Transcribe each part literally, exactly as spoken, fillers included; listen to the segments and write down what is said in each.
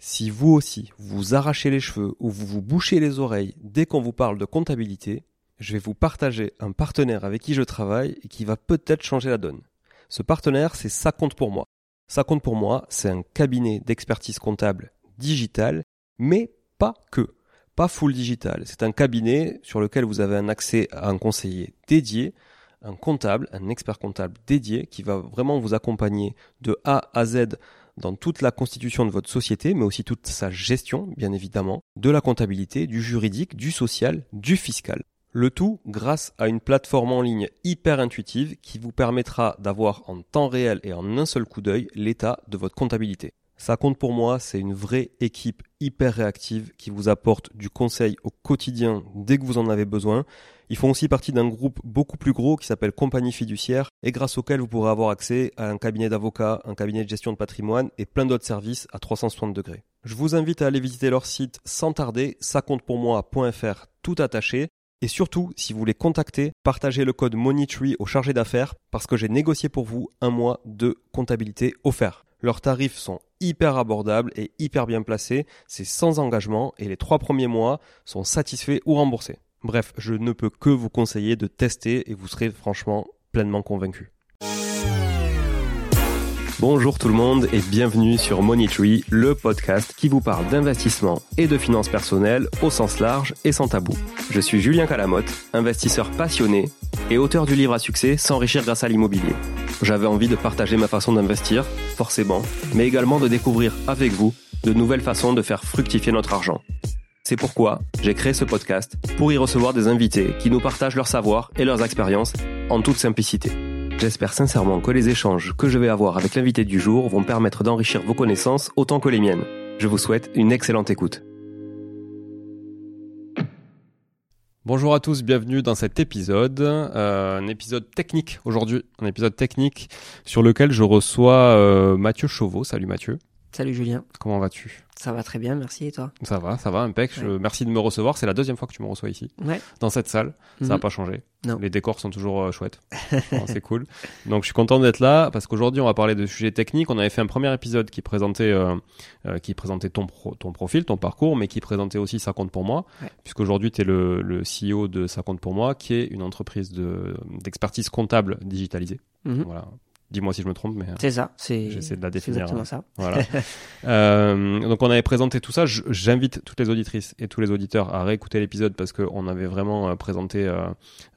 Si vous aussi, vous arrachez les cheveux ou vous vous bouchez les oreilles dès qu'on vous parle de comptabilité, je vais vous partager un partenaire avec qui je travaille et qui va peut-être changer la donne. Ce partenaire, c'est Ça Compte Pour Moi. Ça Compte Pour Moi, c'est un cabinet d'expertise comptable digital, mais pas que. Pas full digital. C'est un cabinet sur lequel vous avez un accès à un conseiller dédié, un comptable, un expert comptable dédié qui va vraiment vous accompagner de A à Z dans toute la constitution de votre société, mais aussi toute sa gestion, bien évidemment, de la comptabilité, du juridique, du social, du fiscal. Le tout grâce à une plateforme en ligne hyper intuitive qui vous permettra d'avoir en temps réel et en un seul coup d'œil l'état de votre comptabilité. Ça Compte Pour Moi, c'est une vraie équipe hyper réactive qui vous apporte du conseil au quotidien dès que vous en avez besoin. Ils font aussi partie d'un groupe beaucoup plus gros qui s'appelle Compagnie Fiduciaire et grâce auquel vous pourrez avoir accès à un cabinet d'avocats, un cabinet de gestion de patrimoine et plein d'autres services à trois cent soixante degrés. Je vous invite à aller visiter leur site sans tarder, ça compte pour moi point f r, tout attaché. Et surtout, si vous les contactez, partagez le code Money Tree au chargé d'affaires parce que j'ai négocié pour vous un mois de comptabilité offert. Leurs tarifs sont hyper abordables et hyper bien placés, c'est sans engagement et les trois premiers mois sont satisfaits ou remboursés. Bref, je ne peux que vous conseiller de tester et vous serez franchement pleinement convaincu. Bonjour tout le monde et bienvenue sur Money Tree, le podcast qui vous parle d'investissement et de finances personnelles au sens large et sans tabou. Je suis Julien Calamotte, investisseur passionné et auteur du livre à succès S'enrichir grâce à l'immobilier. J'avais envie de partager ma façon d'investir, forcément, mais également de découvrir avec vous de nouvelles façons de faire fructifier notre argent. C'est pourquoi j'ai créé ce podcast pour y recevoir des invités qui nous partagent leur savoir et leurs expériences en toute simplicité. J'espère sincèrement que les échanges que je vais avoir avec l'invité du jour vont permettre d'enrichir vos connaissances autant que les miennes. Je vous souhaite une excellente écoute. Bonjour à tous, bienvenue dans cet épisode, euh, un épisode technique aujourd'hui, un épisode technique sur lequel je reçois euh, Mathieu Chauveau. Salut Mathieu. Salut Julien. Comment vas-tu ? Ça va très bien, merci et toi ? Ça va, ça va, impec. Ouais. Je, merci de me recevoir, c'est la deuxième fois que tu me reçois ici, ouais. Dans cette salle, ça n'a mmh. pas changé. Non. Les décors sont toujours euh, chouettes, enfin, c'est cool. Donc je suis content d'être là parce qu'aujourd'hui on va parler de sujets techniques. On avait fait un premier épisode qui présentait, euh, euh, qui présentait ton, pro, ton profil, ton parcours, mais qui présentait aussi Ça Compte Pour Moi, ouais. Puisqu'aujourd'hui tu es le, le C E O de Ça Compte Pour Moi qui est une entreprise de, d'expertise comptable digitalisée, mmh. voilà. Dis-moi si je me trompe, mais c'est ça, c'est, j'essaie de la définir. C'est exactement ça. Voilà. euh, donc on avait présenté tout ça. Je, j'invite toutes les auditrices et tous les auditeurs à réécouter l'épisode parce qu'on avait vraiment présenté euh,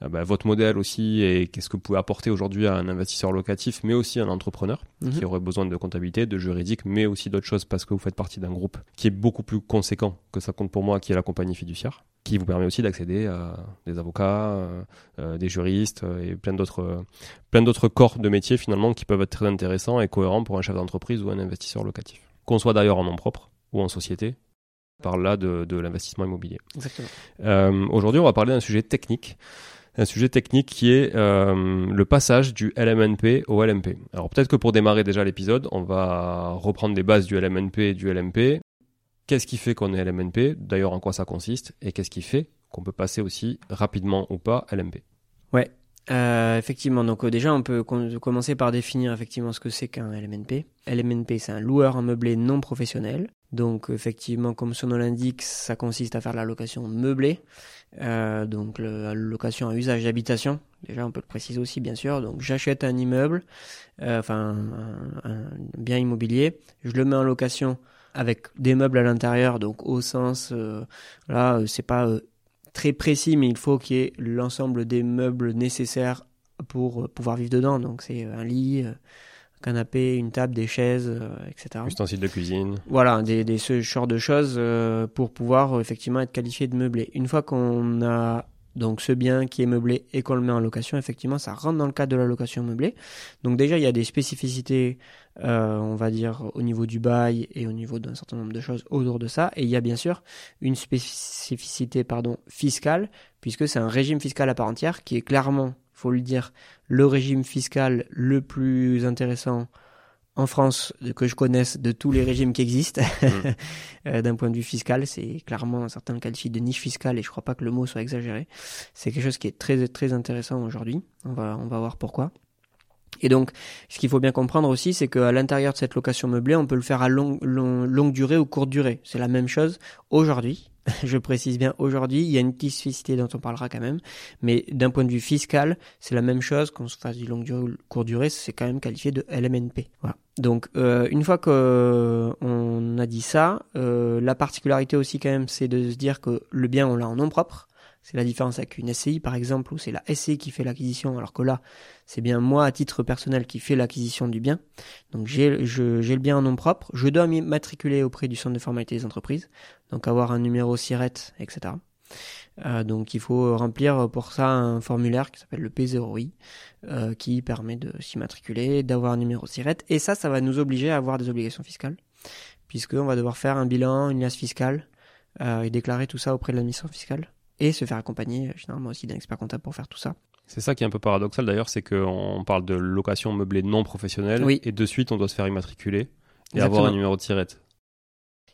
bah, votre modèle aussi et qu'est-ce que vous pouvez apporter aujourd'hui à un investisseur locatif, mais aussi à un entrepreneur mm-hmm. qui aurait besoin de comptabilité, de juridique, mais aussi d'autres choses parce que vous faites partie d'un groupe qui est beaucoup plus conséquent que Ça Compte Pour Moi, qui est la Compagnie Fiduciaire, qui vous permet aussi d'accéder à des avocats, euh, des juristes euh, et plein d'autres, euh, plein d'autres corps de métiers finalement qui peuvent être très intéressants et cohérents pour un chef d'entreprise ou un investisseur locatif. Qu'on soit d'ailleurs en nom propre ou en société, on parle là de, de l'investissement immobilier. Exactement. Euh, aujourd'hui, on va parler d'un sujet technique. Un sujet technique qui est euh, le passage du L M N P au L M P. Alors peut-être que pour démarrer déjà l'épisode, on va reprendre les bases du L M N P et du L M P. Qu'est-ce qui fait qu'on est L M N P ? D'ailleurs, en quoi ça consiste ? Et qu'est-ce qui fait qu'on peut passer aussi rapidement ou pas L M P ? Ouais, euh, effectivement. Donc euh, déjà, on peut com- commencer par définir effectivement ce que c'est qu'un L M N P. L M N P, c'est un loueur en meublé non professionnel. Donc effectivement, comme son nom l'indique, ça consiste à faire la location meublée. Euh, donc le, la location à usage d'habitation. Déjà, on peut le préciser aussi, bien sûr. Donc j'achète un immeuble, euh, enfin un, un bien immobilier, je le mets en location avec des meubles à l'intérieur, donc au sens, euh, là, euh, c'est pas euh, très précis, mais il faut qu'il y ait l'ensemble des meubles nécessaires pour euh, pouvoir vivre dedans. Donc c'est euh, un lit, euh, un canapé, une table, des chaises, euh, et cetera. Ustensiles de cuisine. Voilà, des, des, ce genre de choses euh, pour pouvoir euh, effectivement être qualifié de meublé. Une fois qu'on a donc ce bien qui est meublé et qu'on le met en location, effectivement, ça rentre dans le cadre de la location meublée. Donc déjà, il y a des spécificités, euh, on va dire, au niveau du bail et au niveau d'un certain nombre de choses autour de ça. Et il y a bien sûr une spécificité pardon, fiscale, puisque c'est un régime fiscal à part entière qui est clairement, il faut le dire, le régime fiscal le plus intéressant en France, que je connaisse, de tous les régimes qui existent, mmh. d'un point de vue fiscal, c'est clairement un certain qualifié de niche fiscale et je ne crois pas que le mot soit exagéré. C'est quelque chose qui est très très intéressant aujourd'hui. On va on va voir pourquoi. Et donc, ce qu'il faut bien comprendre aussi, c'est qu'à l'intérieur de cette location meublée, on peut le faire à long, long, longue durée ou courte durée. C'est la même chose aujourd'hui. Je précise bien aujourd'hui, il y a une spécificité dont on parlera quand même. Mais d'un point de vue fiscal, c'est la même chose qu'on se fasse du longue durée ou courte durée, c'est quand même qualifié de L M N P. Voilà. Donc, euh, une fois qu'on a dit ça, euh, la particularité aussi quand même, c'est de se dire que le bien, on l'a en nom propre. C'est la différence avec une S C I, par exemple, où c'est la S C I qui fait l'acquisition, alors que là, c'est bien moi, à titre personnel, qui fait l'acquisition du bien. Donc, j'ai, je, j'ai le bien en nom propre. Je dois m'immatriculer auprès du centre de formalité des entreprises. Donc, avoir un numéro SIRET, et cetera. Euh, donc, il faut remplir pour ça un formulaire qui s'appelle le P zéro I, euh, qui permet de s'immatriculer, d'avoir un numéro SIRET. Et ça, ça va nous obliger à avoir des obligations fiscales, puisqu'on va devoir faire un bilan, une liasse fiscale, euh, et déclarer tout ça auprès de l'administration fiscale. Et se faire accompagner, généralement aussi, d'un expert comptable pour faire tout ça. C'est ça qui est un peu paradoxal d'ailleurs, c'est qu'on parle de location meublée non professionnelle, oui. Et de suite on doit se faire immatriculer et exactement. Avoir un numéro de SIRET.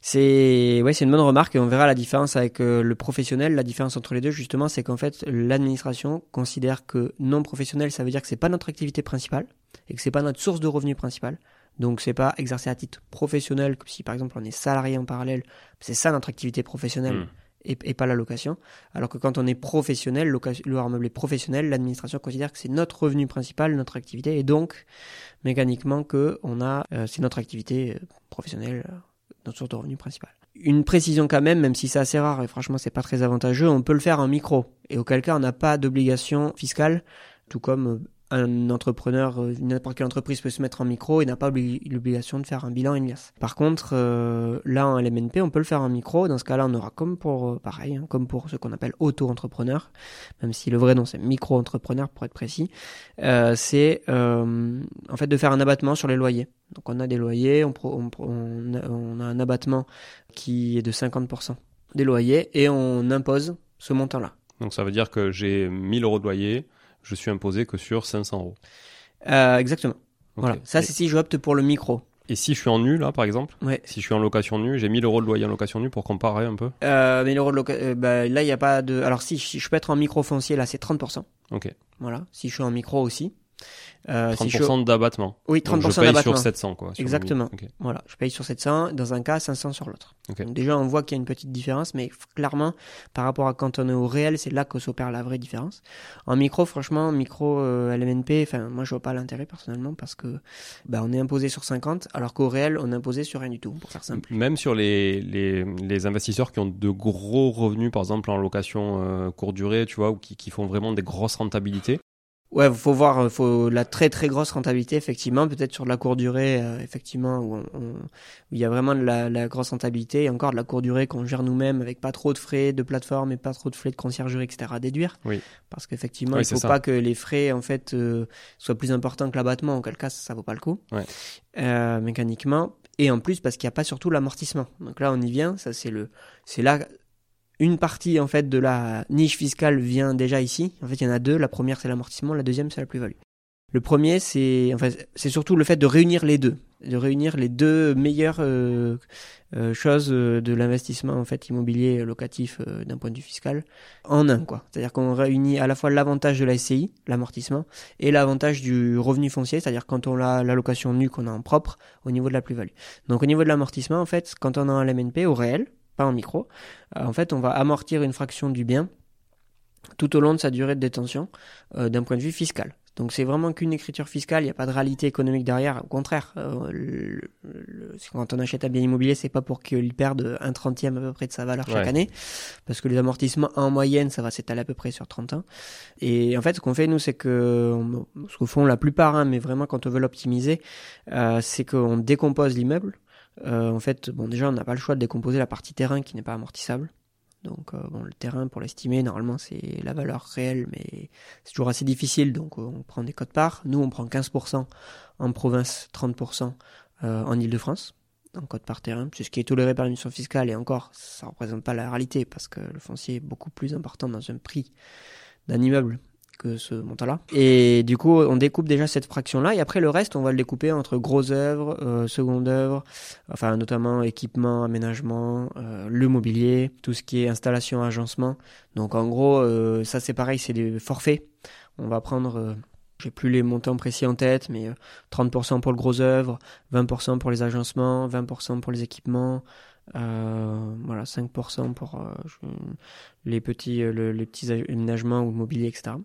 C'est... Ouais, c'est une bonne remarque et on verra la différence avec euh, le professionnel. La différence entre les deux, justement, c'est qu'en fait, l'administration considère que non professionnel, ça veut dire que c'est pas notre activité principale et que c'est pas notre source de revenus principale. Donc, c'est pas exercer à titre professionnel, comme si par exemple on est salarié en parallèle, c'est ça notre activité professionnelle. Mmh. Et, et pas la location, alors que quand on est professionnel, location, loueur meublé professionnel, l'administration considère que c'est notre revenu principal, notre activité, et donc mécaniquement que on a, euh, c'est notre activité professionnelle, notre source de revenu principale. Une précision quand même, même si c'est assez rare et franchement c'est pas très avantageux, on peut le faire en micro, et auquel cas on n'a pas d'obligation fiscale, tout comme un entrepreneur, n'importe quelle entreprise peut se mettre en micro et n'a pas l'obligation de faire un bilan et une liasse. Par contre, euh, là en L M N P, on peut le faire en micro. Dans ce cas-là, on aura comme pour euh, pareil, hein, comme pour ce qu'on appelle auto-entrepreneur, même si le vrai nom c'est micro-entrepreneur pour être précis. Euh, c'est euh, en fait de faire un abattement sur les loyers. Donc on a des loyers, on, pro, on, on, a, on a un abattement qui est de cinquante pour cent des loyers et on impose ce montant-là. Donc ça veut dire que j'ai mille euros de loyer. Je suis imposé que sur cinq cents euros. Euh, exactement. Okay. Voilà. Ça, c'est et... si je opte pour le micro. Et si je suis en nu, là, par exemple, ouais. Si je suis en location nue, j'ai mille euros de loyer en location nue pour comparer un peu. Euh, mille euros de location, euh, bah, là, il n'y a pas de. Alors, si, si je peux être en micro foncier, là, c'est trente pour cent. Ok. Voilà. Si je suis en micro aussi. Euh, trente pour cent si je... d'abattement. Oui, trente pour cent d'abattement. Je paye d'abattement. Sur sept cents, quoi. Sur exactement. Okay. Voilà. Je paye sur sept cents, dans un cas, cinq cents sur l'autre. Okay. Donc, déjà, on voit qu'il y a une petite différence, mais clairement, par rapport à quand on est au réel, c'est là que s'opère la vraie différence. En micro, franchement, micro euh, L M N P, enfin, moi, je vois pas l'intérêt personnellement parce que, bah, on est imposé sur cinquante, alors qu'au réel, on est imposé sur rien du tout, pour faire simple. Même sur les, les, les investisseurs qui ont de gros revenus, par exemple, en location euh, courte durée, tu vois, ou qui, qui font vraiment des grosses rentabilités. Ouais, faut voir, faut la très très grosse rentabilité effectivement, peut-être sur de la courte durée euh, effectivement où, on, on, où il y a vraiment de la, la grosse rentabilité et encore de la courte durée qu'on gère nous-mêmes avec pas trop de frais de plateforme et pas trop de frais de conciergerie et cetera à déduire. Oui. Parce qu'effectivement oui, il faut ça. Pas que les frais en fait euh, soient plus importants que l'abattement, en quel cas ça, ça vaut pas le coup. Ouais. Euh, mécaniquement et en plus parce qu'il y a pas surtout l'amortissement. Donc là on y vient, ça c'est le, c'est là. Une partie en fait de la niche fiscale vient déjà ici. En fait, il y en a deux. La première, c'est l'amortissement. La deuxième, c'est la plus-value. Le premier, c'est enfin, c'est surtout le fait de réunir les deux, de réunir les deux meilleures euh, euh, choses de l'investissement en fait immobilier locatif euh, d'un point de vue fiscal en un quoi. C'est-à-dire qu'on réunit à la fois l'avantage de la S C I, l'amortissement, et l'avantage du revenu foncier, c'est-à-dire quand on a la location nue qu'on a en propre au niveau de la plus-value. Donc au niveau de l'amortissement, en fait, quand on a un L M N P au réel, pas en micro, euh, en fait on va amortir une fraction du bien tout au long de sa durée de détention euh, d'un point de vue fiscal. Donc c'est vraiment qu'une écriture fiscale, il n'y a pas de réalité économique derrière, au contraire, euh, le, le, quand on achète un bien immobilier, c'est pas pour qu'il perde un trentième à peu près de sa valeur chaque ouais. année, parce que les amortissements en moyenne, ça va s'étaler à peu près sur trente ans. Et en fait ce qu'on fait nous, c'est que, on, ce que font la plupart, hein, mais vraiment quand on veut l'optimiser, euh, c'est qu'on décompose l'immeuble. Euh, en fait, bon, déjà, on n'a pas le choix de décomposer la partie terrain qui n'est pas amortissable. Donc, euh, bon, le terrain, pour l'estimer, normalement, c'est la valeur réelle, mais c'est toujours assez difficile. Donc, euh, on prend des cotes-parts. Nous, on prend quinze pour cent en province, trente pour cent euh, en Île-de-France, en cotes-parts terrain. C'est ce qui est toléré par l'administration fiscale. Et encore, ça ne représente pas la réalité parce que le foncier est beaucoup plus important dans un prix d'un immeuble que ce montant-là. Et du coup, on découpe déjà cette fraction-là, et après le reste, on va le découper entre grosses œuvres, euh, secondes œuvres, enfin notamment équipement, aménagement, euh, le mobilier, tout ce qui est installation, agencement. Donc en gros, euh, ça c'est pareil, c'est des forfaits. On va prendre euh, J'ai plus les montants précis en tête, mais trente pour cent pour le gros œuvre, vingt pour cent pour les agencements, vingt pour cent pour les équipements, euh, voilà, cinq pour cent pour euh, les petits le, les petits aménagements ou mobilier, et cetera.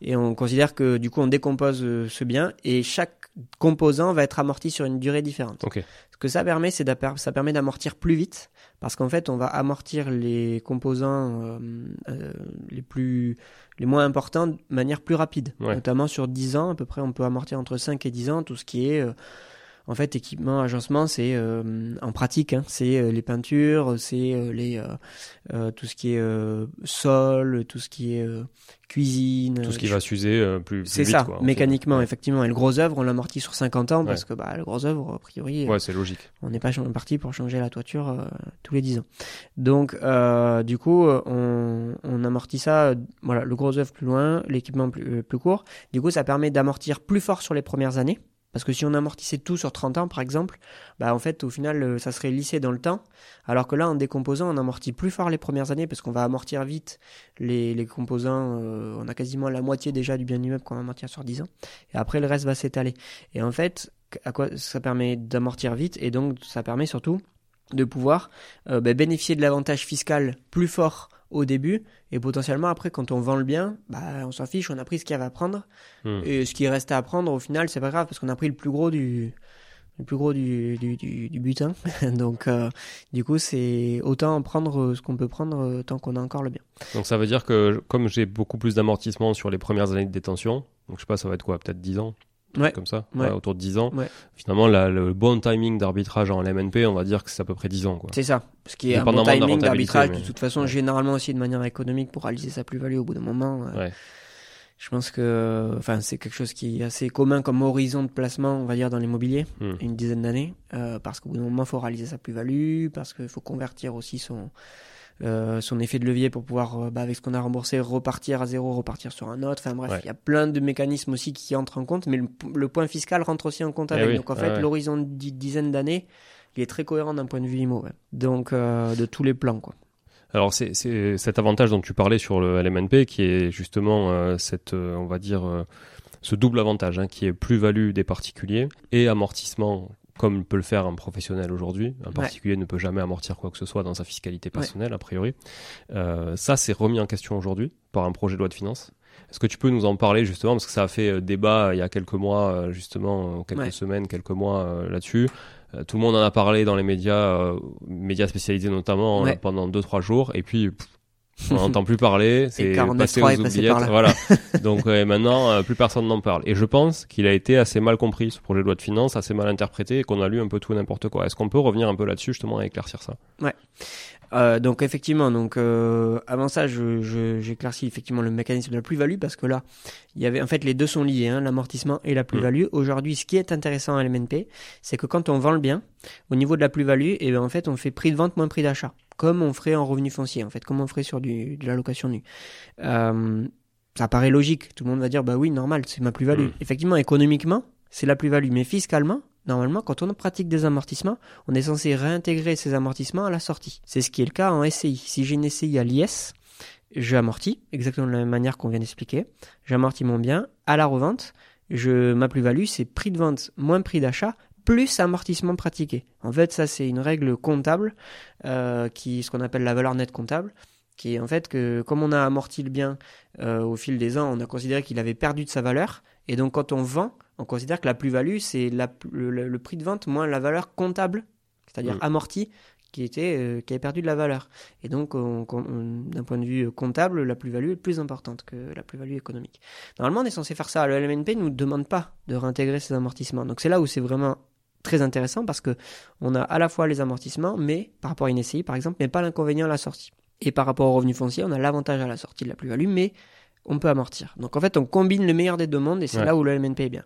Et on considère que du coup on décompose ce bien et chaque composant va être amorti sur une durée différente. Okay. Ce que ça permet, c'est ça permet d'amortir plus vite, parce qu'en fait on va amortir les composants euh, euh, les plus les moins importants de manière plus rapide. Ouais. Notamment sur dix ans à peu près, on peut amortir entre cinq et dix ans tout ce qui est euh, en fait équipement, agencement, c'est euh, en pratique hein, c'est euh, les peintures, c'est euh, les euh, euh, tout ce qui est euh, sol, tout ce qui est euh, cuisine, tout ce qui je... va s'user euh, plus, plus c'est vite, ça, quoi, mécaniquement, fait. Effectivement. Et le gros œuvre, on l'amortit sur cinquante ans, ouais. Parce que bah, le gros œuvre, a priori, ouais, c'est logique. On n'est pas parti pour changer la toiture euh, tous les dix ans. Donc, euh, du coup, on, on amortit ça, euh, voilà, le gros œuvre plus loin, l'équipement plus, euh, plus court. Du coup, ça permet d'amortir plus fort sur les premières années. Parce que si on amortissait tout sur trente ans, par exemple, bah en fait, au final, ça serait lissé dans le temps. Alors que là, en décomposant, on amortit plus fort les premières années parce qu'on va amortir vite les, les composants. Euh, on a quasiment la moitié déjà du bien immeuble qu'on va amortir sur dix ans. Et après, le reste va s'étaler. Et en fait, à quoi ça permet d'amortir vite, et donc ça permet surtout de pouvoir euh, bah, bénéficier de l'avantage fiscal plus fort au début, et potentiellement après quand on vend le bien, bah on s'en fiche, on a pris ce qu'il y avait à prendre, mmh. Et ce qui restait à prendre au final c'est pas grave parce qu'on a pris le plus gros du le plus gros du du, du, du butin. Donc euh, du coup c'est autant prendre ce qu'on peut prendre tant qu'on a encore le bien. Donc ça veut dire que comme j'ai beaucoup plus d'amortissement sur les premières années de détention, donc je sais pas, ça va être quoi, peut-être dix ans. Ouais, comme ça, ouais. Ouais, autour de dix ans. Ouais. Finalement, la, le bon timing d'arbitrage en L M N P, on va dire que c'est à peu près dix ans. Quoi. C'est ça. Ce qui est un bon timing d'arbitrage, mais... de toute façon, ouais. Généralement aussi de manière économique pour réaliser sa plus-value au bout d'un moment. Euh, ouais. Je pense que enfin, c'est quelque chose qui est assez commun comme horizon de placement, on va dire, dans l'immobilier, hmm. Une dizaine d'années. Euh, parce qu'au bout d'un moment, il faut réaliser sa plus-value, parce qu'il faut convertir aussi son... Euh, son effet de levier pour pouvoir, euh, bah, avec ce qu'on a remboursé, repartir à zéro, repartir sur un autre. Enfin bref, il ouais. y a plein de mécanismes aussi qui entrent en compte, mais le, le point fiscal rentre aussi en compte avec. Eh oui, Donc en ah fait, ouais. l'horizon d'une dizaine d'années, il est très cohérent d'un point de vue immo. Ouais. Donc euh, de tous les plans, quoi. Alors c'est, c'est cet avantage dont tu parlais sur le L M N P qui est justement euh, cette, euh, on va dire, euh, ce double avantage hein, qui est plus-value des particuliers et amortissement. Comme peut le faire un professionnel aujourd'hui. Un particulier ouais. ne peut jamais amortir quoi que ce soit dans sa fiscalité personnelle, ouais. a priori. Euh, ça, c'est remis en question aujourd'hui par un projet de loi de finances. Est-ce que tu peux nous en parler, justement, parce que ça a fait débat il y a quelques mois, justement, quelques ouais. semaines, quelques mois euh, là-dessus. Euh, tout le monde en a parlé dans les médias, euh, médias spécialisés notamment, ouais. euh, pendant deux trois jours. Et puis... Pff, on n'entend plus parler, c'est passé aux oubliettes, voilà. Donc euh, maintenant, euh, plus personne n'en parle. Et je pense qu'il a été assez mal compris, ce projet de loi de finances, assez mal interprété, et qu'on a lu un peu tout et n'importe quoi. Est-ce qu'on peut revenir un peu là-dessus, justement, et éclaircir ça ? Ouais. Euh, donc effectivement, donc euh, avant ça, je, je, j'éclaircis effectivement le mécanisme de la plus-value, parce que là, il y avait en fait les deux sont liés, hein, l'amortissement et la plus-value. Mmh. Aujourd'hui, ce qui est intéressant à L M N P, c'est que quand on vend le bien, au niveau de la plus-value, eh ben en fait, on fait prix de vente moins prix d'achat. Comme on ferait en revenu foncier, en fait, comme on ferait sur du, de la location nue. Euh, ça paraît logique. Tout le monde va dire, bah oui, normal, c'est ma plus-value. Mmh. Effectivement, économiquement, c'est la plus-value. Mais fiscalement, normalement, quand on pratique des amortissements, on est censé réintégrer ces amortissements à la sortie. C'est ce qui est le cas en S C I. Si j'ai une S C I à l'I S, je amortis, exactement de la même manière qu'on vient d'expliquer. J'amortis mon bien à la revente. Je, ma plus-value, c'est prix de vente moins prix d'achat, plus amortissement pratiqué. En fait, ça, c'est une règle comptable, euh, qui, ce qu'on appelle la valeur nette comptable, qui est en fait que, comme on a amorti le bien euh, au fil des ans, on a considéré qu'il avait perdu de sa valeur. Et donc, quand on vend, on considère que la plus-value, c'est la, le, le, le prix de vente moins la valeur comptable, c'est-à-dire oui. amortie, qui, était, euh, qui avait perdu de la valeur. Et donc, on, on, d'un point de vue comptable, la plus-value est plus importante que la plus-value économique. Normalement, on est censé faire ça. Le L M N P ne nous demande pas de réintégrer ces amortissements. Donc, c'est là où c'est vraiment... très intéressant parce que on a à la fois les amortissements, mais par rapport à une S C I par exemple, mais pas l'inconvénient à la sortie. Et par rapport au revenu foncier, on a l'avantage à la sortie de la plus-value, mais on peut amortir. Donc en fait, on combine le meilleur des deux mondes et c'est ouais. là où le L M N P est bien.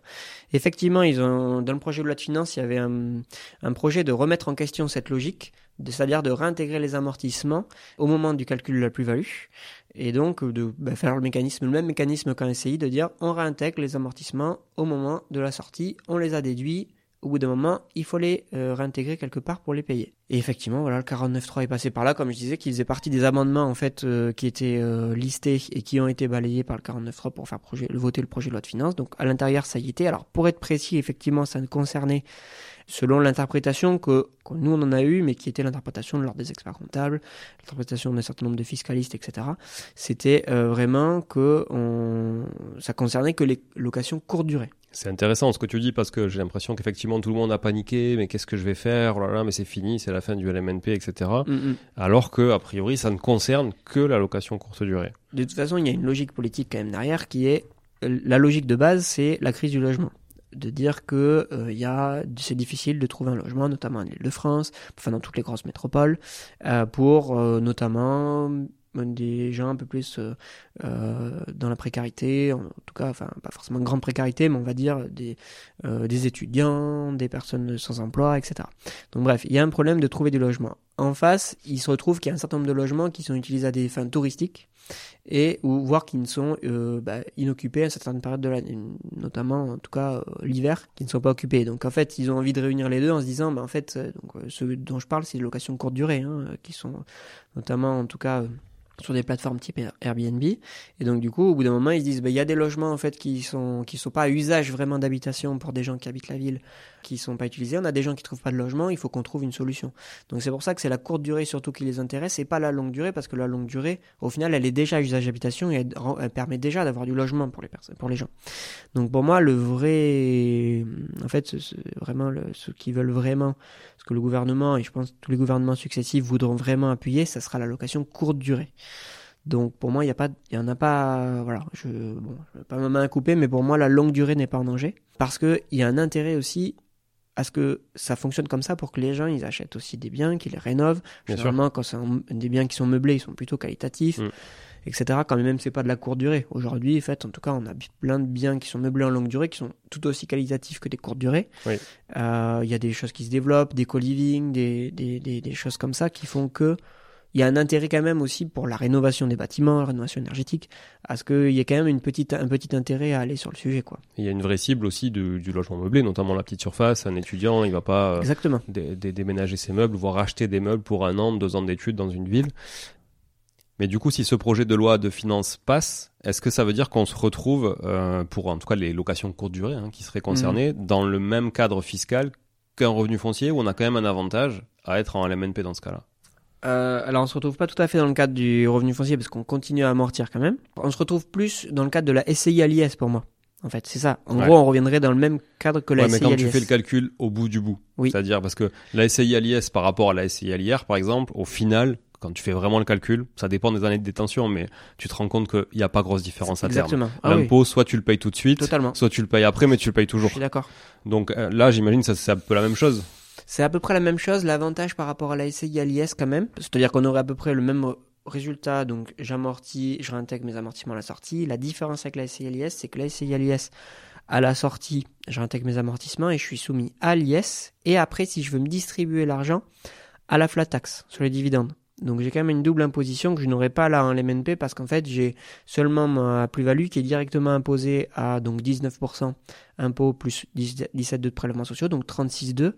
Effectivement, ils ont dans le projet de loi de finances, il y avait un, un projet de remettre en question cette logique, de, c'est-à-dire de réintégrer les amortissements au moment du calcul de la plus-value. Et donc, de bah, faire le mécanisme, le même mécanisme qu'un S C I, de dire on réintègre les amortissements au moment de la sortie, on les a déduits. Au bout d'un moment, il faut les euh, réintégrer quelque part pour les payer. Et effectivement, voilà, le quarante-neuf trois est passé par là, comme je disais, qui faisait partie des amendements en fait euh, qui étaient euh, listés et qui ont été balayés par le quarante-neuf trois pour faire projet, voter le projet de loi de finances. Donc à l'intérieur, ça y était. Alors pour être précis, effectivement, ça ne concernait, selon l'interprétation que, que nous on en a eue, mais qui était l'interprétation de l'ordre des experts comptables, l'interprétation d'un certain nombre de fiscalistes, et cetera. C'était euh, vraiment que on... ça concernait que les locations courte durée. C'est intéressant ce que tu dis, parce que j'ai l'impression qu'effectivement tout le monde a paniqué, mais qu'est-ce que je vais faire, oh là là, mais c'est fini, c'est la fin du L M N P, et cetera. Mm-hmm. Alors que, a priori, ça ne concerne que la location courte durée. De toute façon, il y a une logique politique quand même derrière qui est, la logique de base, c'est la crise du logement. De dire que euh, y a, c'est difficile de trouver un logement, notamment en Île-de-France, enfin dans toutes les grosses métropoles, euh, pour euh, notamment... des gens un peu plus euh, euh, dans la précarité, en tout cas, enfin pas forcément grande précarité, mais on va dire des, euh, des étudiants, des personnes sans emploi, et cetera. Donc bref, il y a un problème de trouver du logement. En face, il se retrouve qu'il y a un certain nombre de logements qui sont utilisés à des fins touristiques, et ou voire qui ne sont euh, bah, inoccupés à certaines périodes de l'année, notamment en tout cas euh, l'hiver, qui ne sont pas occupés. Donc en fait, ils ont envie de réunir les deux en se disant, bah, en fait, donc, euh, ceux dont je parle, c'est des locations courte durée, hein, qui sont notamment en tout cas... Euh, sur des plateformes type Airbnb, et donc du coup au bout d'un moment ils se disent bah il y a des logements en fait qui sont qui sont pas à usage vraiment d'habitation pour des gens qui habitent la ville, qui sont pas utilisés, on a des gens qui trouvent pas de logement, il faut qu'on trouve une solution. Donc c'est pour ça que c'est la courte durée surtout qui les intéresse et pas la longue durée, parce que la longue durée au final elle est déjà à usage d'habitation et elle, elle permet déjà d'avoir du logement pour les personnes, pour les gens. Donc pour moi le vrai en fait c'est, c'est vraiment le, ce qu'ils veulent vraiment, ce que le gouvernement et je pense tous les gouvernements successifs voudront vraiment appuyer, ça sera la location courte durée. Donc pour moi il y a pas il y en a pas voilà, je bon, je vais pas ma main à couper, mais pour moi la longue durée n'est pas en danger, parce que il y a un intérêt aussi à ce que ça fonctionne comme ça pour que les gens ils achètent aussi des biens, qu'ils les rénovent. Bien généralement sûr. Quand c'est un, des biens qui sont meublés, ils sont plutôt qualitatifs. Mmh. Etc. Quand même, c'est pas de la courte durée. Aujourd'hui, en fait, en tout cas, on a plein de biens qui sont meublés en longue durée, qui sont tout aussi qualitatifs que des courtes durées. Oui. Euh, y a des choses qui se développent, des co-living, des, des, des, des choses comme ça qui font que il y a un intérêt quand même aussi pour la rénovation des bâtiments, la rénovation énergétique, à ce qu'il y ait quand même une petite, un petit intérêt à aller sur le sujet, quoi. Il y a une vraie cible aussi du, du logement meublé, notamment la petite surface. Un étudiant, il ne va pas euh, dé, dé, déménager ses meubles, voire acheter des meubles pour un an, deux ans d'études dans une ville. Mais du coup, si ce projet de loi de finances passe, est-ce que ça veut dire qu'on se retrouve, euh, pour en tout cas les locations courte durée hein, qui seraient concernées, mmh. dans le même cadre fiscal qu'un revenu foncier, où on a quand même un avantage à être en L M N P dans ce cas-là ? Euh, alors on se retrouve pas tout à fait dans le cadre du revenu foncier parce qu'on continue à amortir quand même. On se retrouve plus dans le cadre de la S C I à l'I S pour moi. En fait, c'est ça. En ouais. gros, on reviendrait dans le même cadre que la ouais, S C I à l'I S. Mais quand tu fais le calcul au bout du bout, oui. c'est-à-dire parce que la S C I à l'I S par rapport à la S C I à l'I R par exemple, au final, quand tu fais vraiment le calcul, ça dépend des années de détention, mais tu te rends compte qu'il n'y a pas grosse différence à Exactement. terme. Ah, l'impôt, oui. soit tu le payes tout de suite, Totalement. soit tu le payes après, mais tu le payes toujours. Je suis d'accord. Donc là, j'imagine que c'est un peu la même chose. C'est à peu près la même chose, l'avantage par rapport à la S C I à l'I S quand même. C'est-à-dire qu'on aurait à peu près le même résultat, donc j'amortis, je réintègre mes amortissements à la sortie. La différence avec la S C I à l'I S, c'est que la S C I à l'I S, à la sortie, je réintègre mes amortissements et je suis soumis à l'I S. Et après, si je veux me distribuer l'argent, à la flat tax sur les dividendes. Donc j'ai quand même une double imposition que je n'aurais pas là en L M N P, parce qu'en fait j'ai seulement ma plus-value qui est directement imposée à donc dix-neuf pour cent impôt plus dix-sept virgule deux de prélèvements sociaux, donc trente-six virgule deux.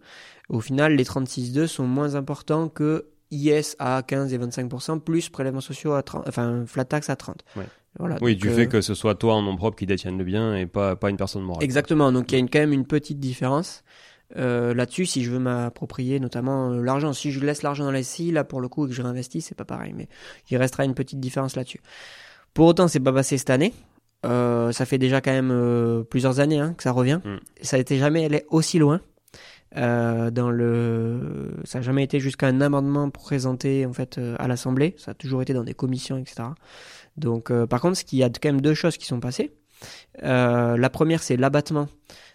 Au final les trente-six virgule deux sont moins importants que I S à quinze et vingt-cinq pour cent plus prélèvements sociaux à trente, enfin flat tax à trente. Ouais. Voilà, oui, du euh... fait que ce soit toi en nom propre qui détienne le bien et pas, pas une personne morale. Exactement, donc il y a une, quand même une petite différence. Euh, là-dessus, si je veux m'approprier notamment euh, l'argent, si je laisse l'argent dans la S C I, là pour le coup et que je réinvestis, c'est pas pareil, mais il restera une petite différence là-dessus. Pour autant, c'est pas passé cette année. Euh, ça fait déjà quand même euh, plusieurs années hein, que ça revient. Mmh. Ça n'a été jamais allé aussi loin. Euh, dans le, ça n'a jamais été jusqu'à un amendement présenté en fait euh, à l'Assemblée. Ça a toujours été dans des commissions, et cetera. Donc, euh, par contre, il y a quand même deux choses qui sont passées. Euh, la première, c'est l'abattement,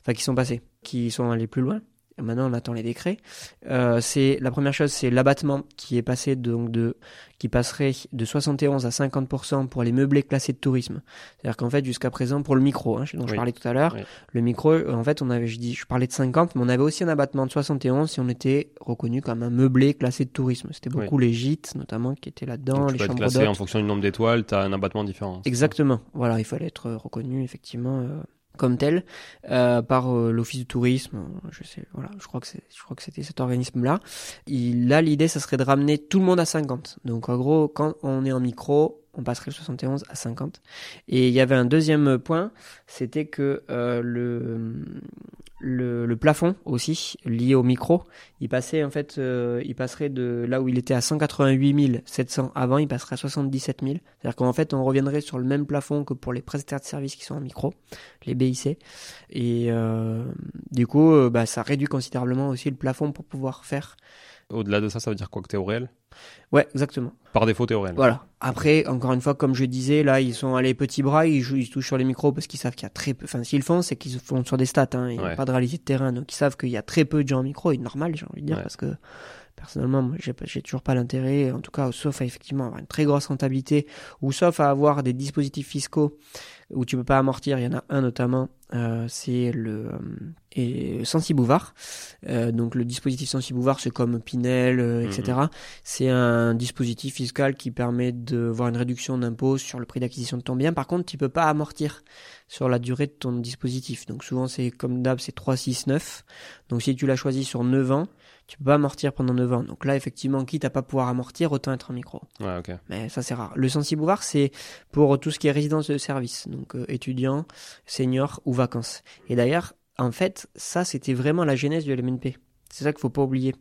enfin qui sont passés, qui sont allés plus loin. Et maintenant, on attend les décrets. Euh, c'est la première chose, c'est l'abattement qui est passé de, donc de, qui passerait de soixante et onze à cinquante pour cent pour les meublés classés de tourisme. C'est-à-dire qu'en fait, jusqu'à présent, pour le micro, hein, dont oui. je parlais tout à l'heure, oui. le micro, en fait, on avait, je dis, je parlais de cinquante, mais on avait aussi un abattement de soixante et onze si on était reconnu comme un meublé classé de tourisme. C'était beaucoup oui. les gîtes, notamment, qui étaient là-dedans, donc, les chambres d'hôtes. En fonction du nombre d'étoiles, t'as un abattement différent. Exactement. Voilà, il fallait être reconnu effectivement. Euh... comme tel euh, par euh, l'office du tourisme, je sais, voilà, je crois que c'est, je crois que c'était cet organisme-là. Il, là, l'idée, ça serait de ramener tout le monde à cinquante. Donc en gros, quand on est en micro, on passerait le soixante et onze à cinquante. Et il y avait un deuxième point, c'était que euh, le, le le plafond aussi lié au micro, il passait en fait, euh, il passerait de là où il était à cent quatre-vingt-huit mille sept cents avant, il passerait à soixante-dix-sept mille. C'est-à-dire qu'en fait, on reviendrait sur le même plafond que pour les prestataires de services qui sont en micro, les B I C. Et euh, du coup, euh, bah ça réduit considérablement aussi le plafond pour pouvoir faire. Au-delà de ça, ça veut dire quoi, que t'es au réel? Ouais, exactement. Par défaut, t'es au réel. Voilà. Après, encore une fois, comme je disais, là, ils sont allés petits bras, ils jouent, ils touchent sur les micros parce qu'ils savent qu'il y a très peu. Enfin, s'ils font, c'est qu'ils font sur des stats, hein. Il n'y a ouais. pas de réalité de terrain. Donc, ils savent qu'il y a très peu de gens en micro. Et normal, j'ai envie de dire, ouais. parce que personnellement, moi, j'ai, j'ai toujours pas l'intérêt, en tout cas, sauf à effectivement avoir une très grosse rentabilité, ou sauf à avoir des dispositifs fiscaux où tu peux pas amortir. Il y en a un notamment, euh, c'est le euh, Censi-Bouvard. Euh, donc le dispositif Censi-Bouvard, c'est comme Pinel, euh, et cetera. Mmh. C'est un dispositif fiscal qui permet de voir une réduction d'impôt sur le prix d'acquisition de ton bien. Par contre, tu peux pas amortir sur la durée de ton dispositif. Donc souvent, c'est comme d'hab, c'est trois, six, neuf. Donc si tu l'as choisi sur neuf ans, tu peux pas amortir pendant neuf ans. Donc là, effectivement, quitte à pas pouvoir amortir, autant être en micro. Ouais, ok. Mais ça, c'est rare. Le Censi-Bouvard, c'est pour tout ce qui est résidence de service. Donc, Donc, euh, étudiants, seniors ou vacances. Et d'ailleurs, en fait, ça, c'était vraiment la genèse du L M N P. C'est ça qu'il ne faut pas oublier.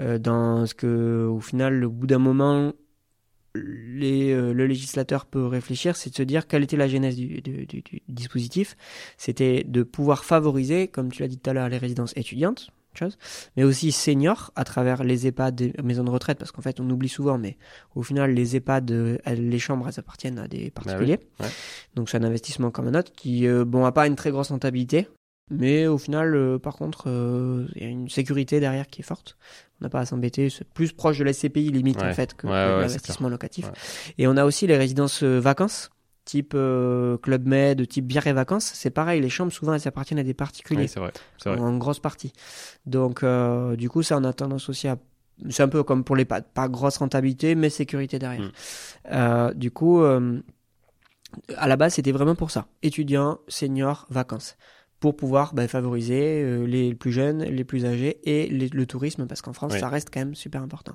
Euh, dans ce que, au final, au bout d'un moment, les, euh, le législateur peut réfléchir, c'est de se dire quelle était la genèse du, du, du, du dispositif. C'était de pouvoir favoriser, comme tu l'as dit tout à l'heure, les résidences étudiantes, chose, mais aussi seniors à travers les EHPAD, les maisons de retraite, parce qu'en fait on oublie souvent, mais au final les EHPAD, elles, les chambres, elles appartiennent à des particuliers. Ah oui, ouais. Donc c'est un investissement comme un autre qui euh, bon, a pas une très grosse rentabilité, mais au final euh, par contre il euh, y a une sécurité derrière qui est forte. On n'a pas à s'embêter, c'est plus proche de la S C P I limite, ouais. en fait, que, ouais, que ouais, l'investissement locatif. Ouais. Et on a aussi les résidences euh, vacances, type euh, Club Med, type bière et vacances, c'est pareil, les chambres souvent elles appartiennent à des particuliers, oui, c'est vrai, c'est vrai. En grosse partie. Donc euh, du coup ça, on a tendance aussi à, c'est un peu comme pour les pas, pas grosse rentabilité mais sécurité derrière. Mmh. Euh, du coup euh, à la base c'était vraiment pour ça, étudiants, seniors, vacances, pour pouvoir bah, favoriser euh, les plus jeunes, les plus âgés et les, le tourisme, parce qu'en France, oui. ça reste quand même super important.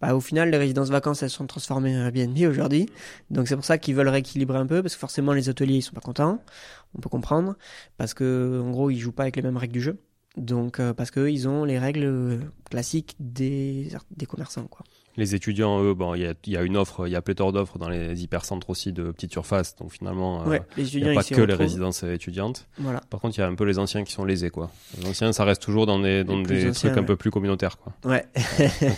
Bah, au final, les résidences vacances, elles sont transformées en Airbnb aujourd'hui. Donc, c'est pour ça qu'ils veulent rééquilibrer un peu, parce que forcément, les hôteliers, ils sont pas contents. On peut comprendre, parce que en gros, ils jouent pas avec les mêmes règles du jeu. Donc, euh, parce qu'eux, ils ont les règles classiques des, des commerçants, quoi. Les étudiants, eux, bon, il y a, y a une offre, il y a pléthore d'offres dans les hypercentres aussi de petites surfaces. Donc finalement, ouais, euh, il n'y a pas que les résidences étudiantes. Voilà. Par contre, il y a un peu les anciens qui sont lésés, quoi. Les anciens, ça reste toujours dans des, dans des anciens, trucs ouais. un peu plus communautaires, quoi. Ouais. Okay.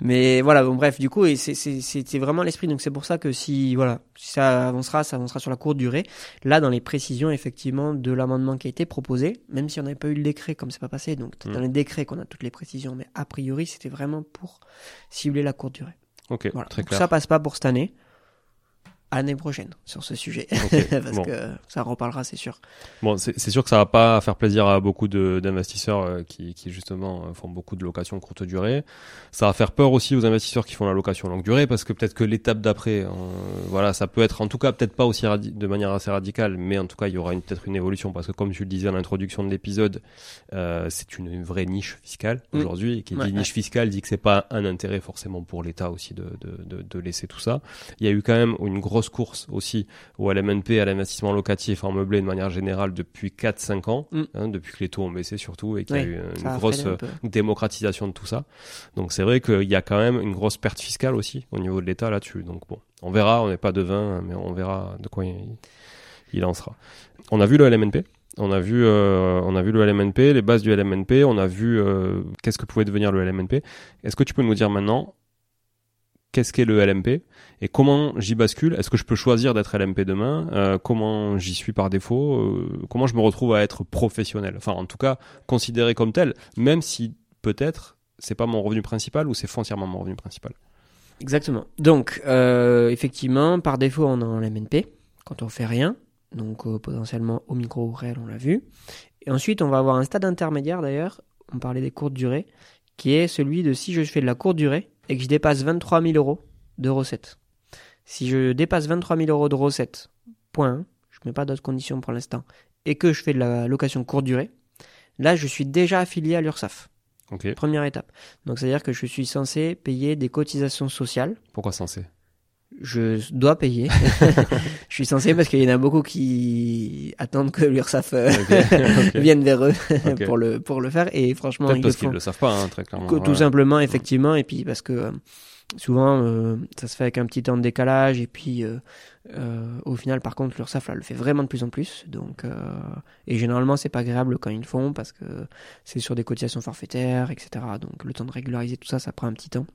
Mais voilà, bon, bref, du coup, et c'est, c'est, c'était vraiment l'esprit. Donc c'est pour ça que si, voilà, si ça avancera, ça avancera sur la courte durée. Là, dans les précisions, effectivement, de l'amendement qui a été proposé, même si on n'avait pas eu le décret, comme c'est pas passé. Donc c'est mmh. dans les décrets qu'on a toutes les précisions. Mais a priori, c'était vraiment pour cibler la courte durée. Ok, voilà. Très clair. Ça passe pas pour cette année, année prochaine sur ce sujet, okay. parce bon. que ça reparlera, c'est sûr. Bon, c'est, c'est sûr que ça va pas faire plaisir à beaucoup de, d'investisseurs qui, qui justement font beaucoup de locations courte durée. Ça va faire peur aussi aux investisseurs qui font la location longue durée, parce que peut-être que l'étape d'après, on, voilà, ça peut être en tout cas peut-être pas aussi radi- de manière assez radicale, mais en tout cas il y aura une, peut-être une évolution, parce que comme tu le disais à l'introduction de l'épisode, euh, c'est une, une vraie niche fiscale mmh. aujourd'hui, et qui ouais, dit ouais. niche fiscale dit que c'est pas un intérêt forcément pour l'État aussi de, de, de, de laisser tout ça. Il y a eu quand même une grosse course aussi au L M N P, à l'investissement locatif en meublé de manière générale depuis quatre à cinq ans, mm. hein, depuis que les taux ont baissé surtout, et qu'il oui, y a eu une grosse un démocratisation de tout ça. Donc c'est vrai qu'il y a quand même une grosse perte fiscale aussi au niveau de l'État là-dessus. Donc bon, on verra, on n'est pas devin, mais on verra de quoi il, il en sera. On a vu le L M N P. On a vu, euh, on a vu le L M N P, les bases du L M N P, on a vu euh, qu'est-ce que pouvait devenir le L M N P. Est-ce que tu peux nous dire maintenant qu'est-ce qu'est le L M P et comment j'y bascule? Est-ce que je peux choisir d'être L M P demain? euh, Comment j'y suis par défaut? euh, Comment je me retrouve à être professionnel? Enfin, en tout cas, considéré comme tel, même si peut-être c'est pas mon revenu principal ou c'est foncièrement mon revenu principal. Exactement. Donc, euh, effectivement, par défaut, on a un L M N P quand on fait rien. Donc, euh, potentiellement au micro ou réel, on l'a vu. Et ensuite, on va avoir un stade intermédiaire d'ailleurs. On parlait des courtes durées, qui est celui de si je fais de la courte durée et que je dépasse vingt-trois mille euros de recettes. Si je dépasse vingt-trois mille euros de recettes, point, je ne mets pas d'autres conditions pour l'instant, et que je fais de la location courte durée, là, je suis déjà affilié à l'URSSAF. Okay. Première étape. Donc, c'est-à-dire que je suis censé payer des cotisations sociales. Pourquoi censé ? Je dois payer. Je suis censé parce qu'il y en a beaucoup qui attendent que l'URSSAF okay, okay. vienne vers eux okay. pour le pour le faire. Et franchement, peut-être ils parce le font. Qu'ils le savent pas, hein, très clairement. Que, ouais. Tout simplement, effectivement, et puis parce que euh, souvent euh, ça se fait avec un petit temps de décalage. Et puis euh, euh, au final, par contre, l'URSSAF là, le fait vraiment de plus en plus. Donc euh, et généralement, c'est pas agréable quand ils le font parce que c'est sur des cotisations forfaitaires, et cetera. Donc le temps de régulariser tout ça, ça prend un petit temps.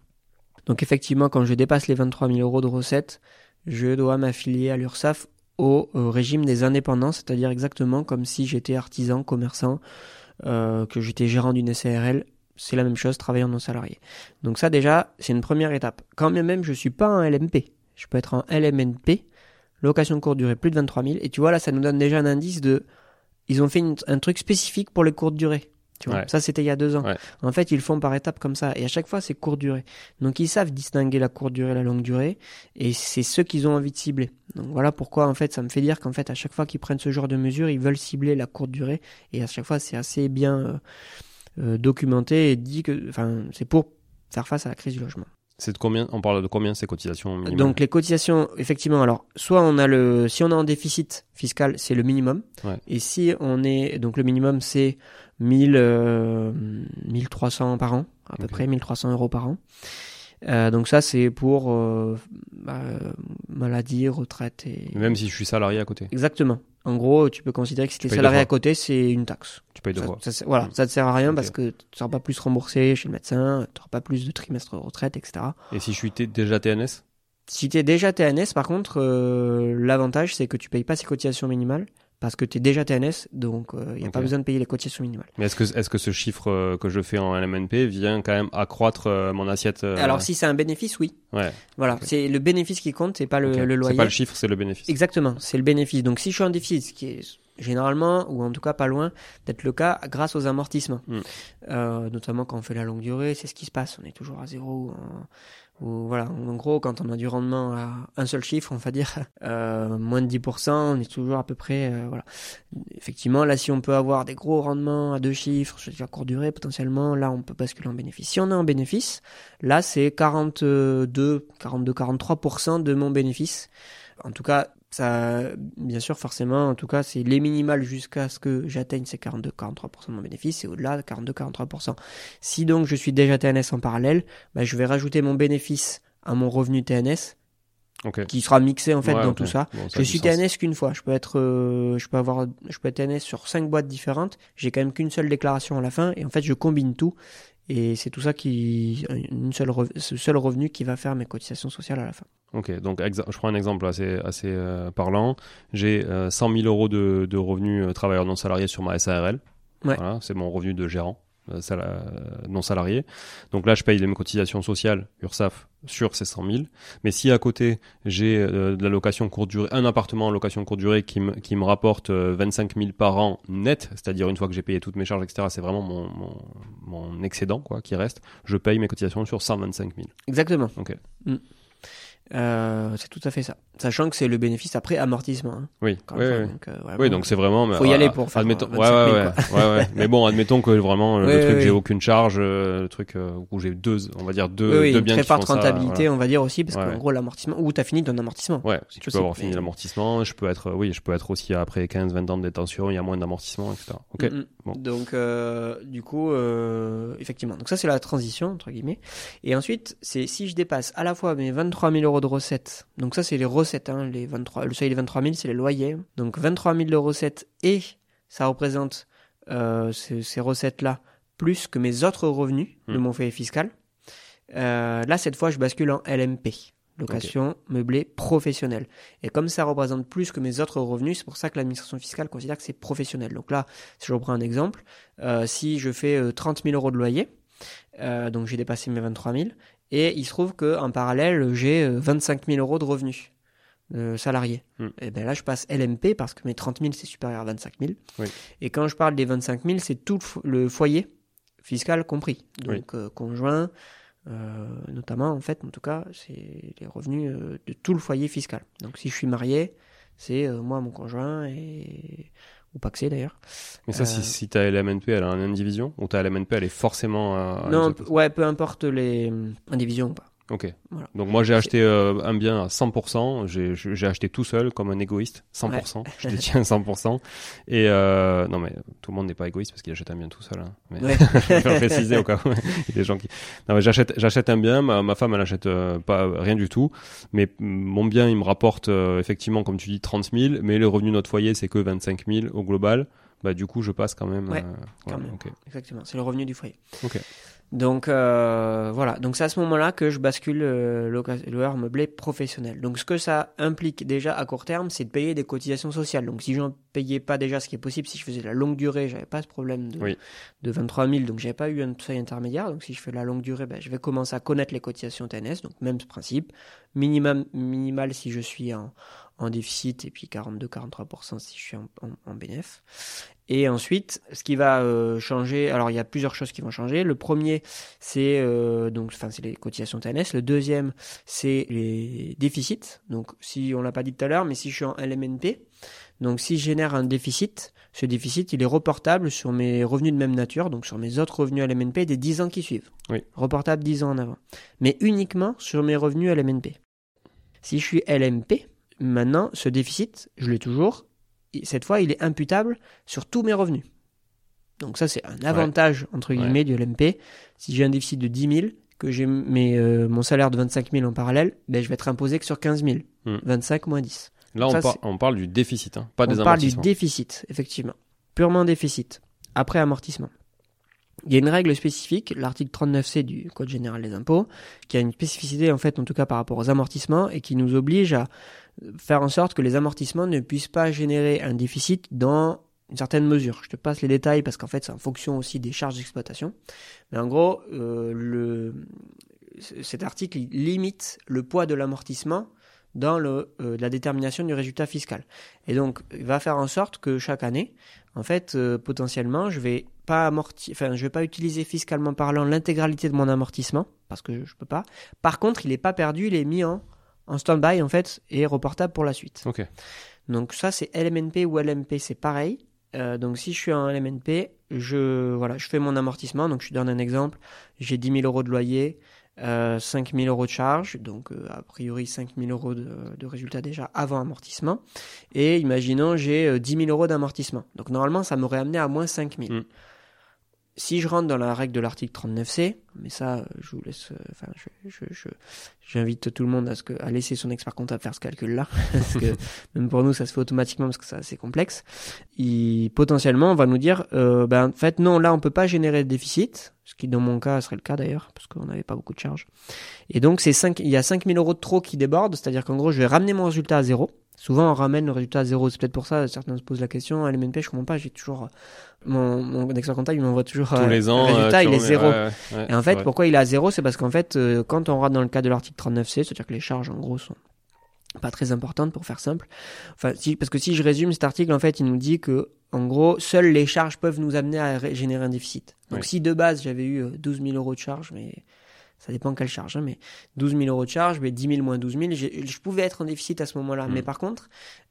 Donc effectivement, quand je dépasse les vingt-trois mille euros de recettes, je dois m'affilier à l'URSSAF au, au régime des indépendants, c'est-à-dire exactement comme si j'étais artisan, commerçant, euh, que j'étais gérant d'une S A R L, c'est la même chose, travailleur non salarié. Donc ça déjà, c'est une première étape. Quand bien même je suis pas en L M P, je peux être en L M N P, location courte durée plus de vingt-trois mille, et tu vois là, ça nous donne déjà un indice de, ils ont fait une, un truc spécifique pour les courtes durées. Tu vois, ouais. Ça, c'était il y a deux ans. Ouais. En fait, ils le font par étapes comme ça. Et à chaque fois, c'est courte durée. Donc, ils savent distinguer la courte durée et la longue durée. Et c'est ceux qu'ils ont envie de cibler. Donc, voilà pourquoi, en fait, ça me fait dire qu'en fait, à chaque fois qu'ils prennent ce genre de mesures, ils veulent cibler la courte durée. Et à chaque fois, c'est assez bien euh, euh, documenté et dit que, enfin, c'est pour faire face à la crise du logement. C'est de combien, on parle de combien ces cotisations minimum ? Donc les cotisations, effectivement, alors soit on a le, si on est en déficit fiscal, c'est le minimum, ouais. Et si on est, donc le minimum c'est mille, euh, mille trois cents par an, à okay. peu près mille trois cents euros par an. Euh, donc ça c'est pour euh, bah, maladie, retraite et. Même si je suis salarié à côté. Exactement. En gros, tu peux considérer que si tu es salarié à côté, c'est une taxe. Tu payes deux fois. Ça, ça, voilà, mmh. ça te sert à rien okay. parce que tu ne seras pas plus remboursé chez le médecin, tu n'auras pas plus de trimestre de retraite, et cetera. Et si je suis t- déjà T N S ? Si tu es déjà T N S, par contre, euh, l'avantage, c'est que tu ne payes pas ces cotisations minimales parce que tu es déjà T N S, donc il euh, n'y a okay. pas besoin de payer les cotisations minimales. Mais est-ce que, est-ce que ce chiffre euh, que je fais en L M N P vient quand même accroître euh, mon assiette euh... Alors, si c'est un bénéfice, oui. Ouais. Voilà, okay. c'est le bénéfice qui compte, c'est pas le, okay. le loyer. C'est pas le chiffre, c'est le bénéfice. Exactement, c'est le bénéfice. Donc, si je suis en déficit, ce qui est généralement, ou en tout cas pas loin d'être le cas, grâce aux amortissements, mmh. euh, notamment quand on fait la longue durée, c'est ce qui se passe. On est toujours à zéro. En... Où, voilà, en gros, quand on a du rendement à un seul chiffre, on va dire euh, moins de dix pour cent, on est toujours à peu près. Euh, voilà. Effectivement, là, si on peut avoir des gros rendements à deux chiffres, je veux dire courte durée potentiellement, là, on peut basculer en bénéfice. Si on est en bénéfice, là, c'est quarante-deux, quarante-deux, quarante-trois pour cent de mon bénéfice. En tout cas, ça, bien sûr, forcément, en tout cas, c'est les minimales jusqu'à ce que j'atteigne ces quarante-deux à quarante-trois pour cent de mon bénéfice et au-delà de quarante-deux à quarante-trois pour cent. Si donc je suis déjà T N S en parallèle, bah, je vais rajouter mon bénéfice à mon revenu T N S okay. qui sera mixé en fait ouais, dans okay. tout ça. Bon, ça je suis T N S sens. qu'une fois. Je peux être, euh, je peux avoir, je peux être T N S sur cinq boîtes différentes. J'ai quand même qu'une seule déclaration à la fin et en fait, je combine tout. Et c'est tout ça qui, une seule re, ce seul revenu qui va faire mes cotisations sociales à la fin. Ok, donc exa- je prends un exemple assez, assez euh, parlant. J'ai euh, cent mille euros de, de revenus euh, travailleurs non salariés sur ma S A R L. Ouais. Voilà, c'est mon revenu de gérant euh, sal- euh, non salarié. Donc là, je paye mes cotisations sociales URSSAF sur ces cent mille. Mais si à côté, j'ai euh, de la location courte durée, un appartement en location courte durée qui, m- qui me rapporte euh, vingt-cinq mille par an net, c'est-à-dire une fois que j'ai payé toutes mes charges, et cetera, c'est vraiment mon... mon... mon excédent quoi, qui reste, je paye mes cotisations sur cent vingt-cinq mille. Exactement. Okay. Mm. Euh, c'est tout à fait ça. Sachant que c'est le bénéfice après amortissement. Hein. Oui. Oui, fois, oui. Donc, euh, vraiment, oui, donc c'est vraiment... Il faut y euh, aller pour faire admettons... vingt-cinq mille. Ouais, ouais, ouais, ouais, ouais. Mais bon, admettons que vraiment, le oui, truc, oui, j'ai oui. aucune charge, euh, le truc euh, où j'ai deux, on va dire, deux, oui, oui, deux biens qui font ça. Très forte rentabilité, voilà. On va dire aussi, parce ouais, qu'en ouais. gros, l'amortissement, où tu as fini ton amortissement. Ouais, si tu peux sais, avoir mais... fini l'amortissement, je peux être oui, je peux être aussi après quinze vingt ans de détention, il y a moins d'amortissement, et cetera. Ok. Mm-hmm. Bon. Donc, euh, du coup, euh, effectivement. Donc ça, c'est la transition, entre guillemets. Et ensuite, c'est si je dépasse à la fois mes vingt-trois mille euros de recettes, donc ça, c'est les recettes, Hein, les vingt-trois, le seuil des vingt-trois mille, c'est les loyers. Donc vingt-trois mille de recettes et ça représente euh, ces, ces recettes-là plus que mes autres revenus mmh. de mon foyer fiscal. Euh, là, cette fois, je bascule en L M P, location okay. meublée professionnelle. Et comme ça représente plus que mes autres revenus, c'est pour ça que l'administration fiscale considère que c'est professionnel. Donc là, si je reprends un exemple, euh, si je fais euh, trente mille euros de loyer, euh, donc j'ai dépassé mes vingt-trois mille et il se trouve qu'en parallèle, j'ai euh, vingt-cinq mille euros de revenus. Euh, salarié. Mm. Et bien là, je passe L M P parce que mes trente mille, c'est supérieur à vingt-cinq mille. Oui. Et quand je parle des vingt-cinq mille, c'est tout le, fo- le foyer fiscal compris. Donc, oui. euh, conjoint, euh, notamment, en fait, en tout cas, c'est les revenus euh, de tout le foyer fiscal. Donc, si je suis marié, c'est euh, moi, mon conjoint et ou pas que c'est d'ailleurs. Mais ça, euh... si, si t'as L M N P, elle a une indivision, ou t'as L M N P, elle est forcément... À, à non, p- ouais, peu importe les indivisions ou pas. Ok. Voilà. Donc moi, j'ai acheté euh, un bien à cent pour cent, j'ai, j'ai acheté tout seul, comme un égoïste, cent pour cent, ouais. Je détiens cent pour cent. Et euh, non, mais tout le monde n'est pas égoïste parce qu'il achète un bien tout seul. Hein. Mais ouais. Je vais le préciser au cas où. Il y a des gens qui... Non, mais j'achète, j'achète un bien, ma, ma femme, elle n'achète euh, pas, rien du tout, mais mon bien, il me rapporte euh, effectivement, comme tu dis, trente mille, mais le revenu de notre foyer, c'est que vingt-cinq mille au global. Bah, du coup, je passe quand même... Ouais, euh, quand ouais, même. Okay. Exactement, c'est le revenu du foyer. Ok. Donc euh, voilà, donc c'est à ce moment-là que je bascule euh, loueur meublé professionnel. Donc ce que ça implique déjà à court terme, c'est de payer des cotisations sociales. Donc si je n'en payais pas déjà, ce qui est possible, si je faisais de la longue durée, j'avais pas ce problème de, oui. de vingt-trois mille, donc j'avais pas eu un seuil intermédiaire. Donc si je fais de la longue durée, ben, je vais commencer à connaître les cotisations T N S, donc même ce principe. Minimum, minimal si je suis en, en déficit et puis quarante-deux à quarante-trois pour cent si je suis en, en, en bénéf. Et ensuite, ce qui va euh, changer, alors il y a plusieurs choses qui vont changer. Le premier, c'est euh, donc, enfin, c'est les cotisations T N S. Le deuxième, c'est les déficits. Donc, si on l'a pas dit tout à l'heure, mais si je suis en L M N P, donc si je génère un déficit, ce déficit, il est reportable sur mes revenus de même nature, donc sur mes autres revenus L M N P des dix ans qui suivent. Oui. Reportable dix ans en avant, mais uniquement sur mes revenus L M N P. Si je suis L M P, maintenant, ce déficit, je l'ai toujours. Cette fois, il est imputable sur tous mes revenus. Donc ça, c'est un avantage, ouais. entre guillemets, ouais. du L M P. Si j'ai un déficit de dix mille, que j'ai mes, euh, mon salaire de vingt-cinq mille en parallèle, ben, je vais être imposé que sur quinze mille. Mmh. vingt-cinq moins dix. Là, on, ça, par, on parle du déficit, hein, pas des amortissements. On parle du déficit, effectivement. Purement déficit, après amortissement. Il y a une règle spécifique, l'article trente-neuf C du Code général des impôts, qui a une spécificité, en fait, en tout cas par rapport aux amortissements, et qui nous oblige à faire en sorte que les amortissements ne puissent pas générer un déficit dans une certaine mesure. Je te passe les détails parce qu'en fait, c'est en fonction aussi des charges d'exploitation. Mais en gros, euh, le... cet article limite le poids de l'amortissement dans le, euh, la détermination du résultat fiscal. Et donc, il va faire en sorte que chaque année, en fait, euh, potentiellement, je vais pas amorti... enfin, je vais pas utiliser fiscalement parlant l'intégralité de mon amortissement, parce que je, je peux pas. Par contre, il est pas perdu, il est mis en, en stand-by, en fait, et reportable pour la suite. Okay. Donc ça, c'est L M N P ou L M P, c'est pareil. Euh, donc si je suis en L M N P, je, voilà, je fais mon amortissement. Donc je te donne un exemple, j'ai dix mille euros de loyer, Euh, cinq mille euros de charge, donc euh, a priori cinq mille euros de, de résultats déjà avant amortissement, et imaginons j'ai euh, dix mille euros d'amortissement, donc normalement ça m'aurait amené à moins cinq mille. Mmh. Si je rentre dans la règle de l'article trente-neuf C, mais ça je vous laisse, enfin euh, je, je, je, j'invite tout le monde à, ce que, à laisser son expert comptable faire ce calcul là, parce que même pour nous ça se fait automatiquement parce que c'est assez complexe. Il, potentiellement on va nous dire euh, ben, en fait non, là on peut pas générer de déficit, ce qui dans mon cas serait le cas d'ailleurs, parce qu'on n'avait pas beaucoup de charges. Et donc c'est cinq, il y a cinq mille euros de trop qui débordent, c'est-à-dire qu'en gros je vais ramener mon résultat à zéro. Souvent on ramène le résultat à zéro, c'est peut-être pour ça certains se posent la question, à L M N P je comprends pas, j'ai toujours, mon, mon expert comptable il m'envoie toujours tous les ans, le résultat euh, il est zéro. Ouais, ouais, ouais, et en fait vrai. Pourquoi il est à zéro, c'est parce qu'en fait euh, quand on rentre dans le cas de l'article trente-neuf C, c'est-à-dire que les charges en gros sont pas très importantes pour faire simple, enfin, si, parce que si je résume cet article en fait il nous dit que en gros, seules les charges peuvent nous amener à ré- générer un déficit. Donc, oui. Si de base, j'avais eu douze mille euros de charges, mais ça dépend quelle charge, hein, mais douze mille euros de charges, mais dix mille moins douze mille, j'ai, je pouvais être en déficit à ce moment-là. Mmh. Mais par contre,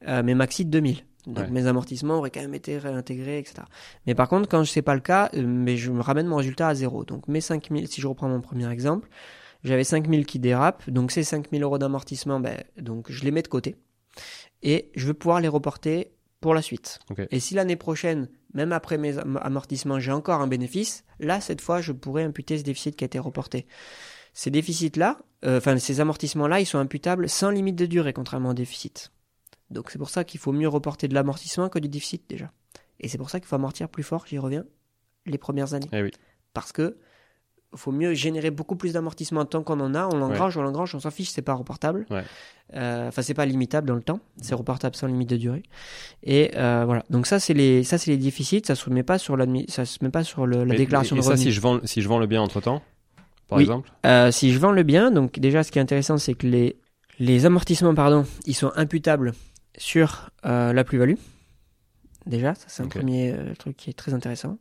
euh, mes maxi de deux mille. Donc, ouais. Mes amortissements auraient quand même été réintégrés, et cetera. Mais par contre, quand c'est pas le cas, euh, mais je me ramène mon résultat à zéro. Donc, mes cinq mille, si je reprends mon premier exemple, j'avais cinq mille qui dérapent. Donc, ces cinq mille euros d'amortissement, ben, donc, je les mets de côté. Et je vais pouvoir les reporter pour la suite. Okay. Et si l'année prochaine, même après mes amortissements, j'ai encore un bénéfice, là, cette fois, je pourrais imputer ce déficit qui a été reporté. Ces déficits-là, enfin, euh, ces amortissements-là, ils sont imputables sans limite de durée, contrairement au déficit. Donc, c'est pour ça qu'il faut mieux reporter de l'amortissement que du déficit, déjà. Et c'est pour ça qu'il faut amortir plus fort, j'y reviens, les premières années. Eh oui. Parce que faut mieux générer beaucoup plus d'amortissement tant qu'on en a, on l'engrange, ouais. on l'engrange, on s'en fiche, c'est pas reportable. Ouais. Enfin, euh, c'est pas limitable dans le temps, c'est reportable sans limite de durée. Et euh, voilà. Donc ça, c'est les, ça c'est les déficits, ça se met pas sur la, ça se met pas sur le, la et, déclaration et, et de revenus. Et ça, si je vends, si je vends le bien entre temps, par oui. exemple. Euh, si je vends le bien, donc déjà, ce qui est intéressant, c'est que les, les amortissements, pardon, ils sont imputables sur euh, la plus-value. Déjà, ça c'est un okay. premier euh, truc qui est très intéressant.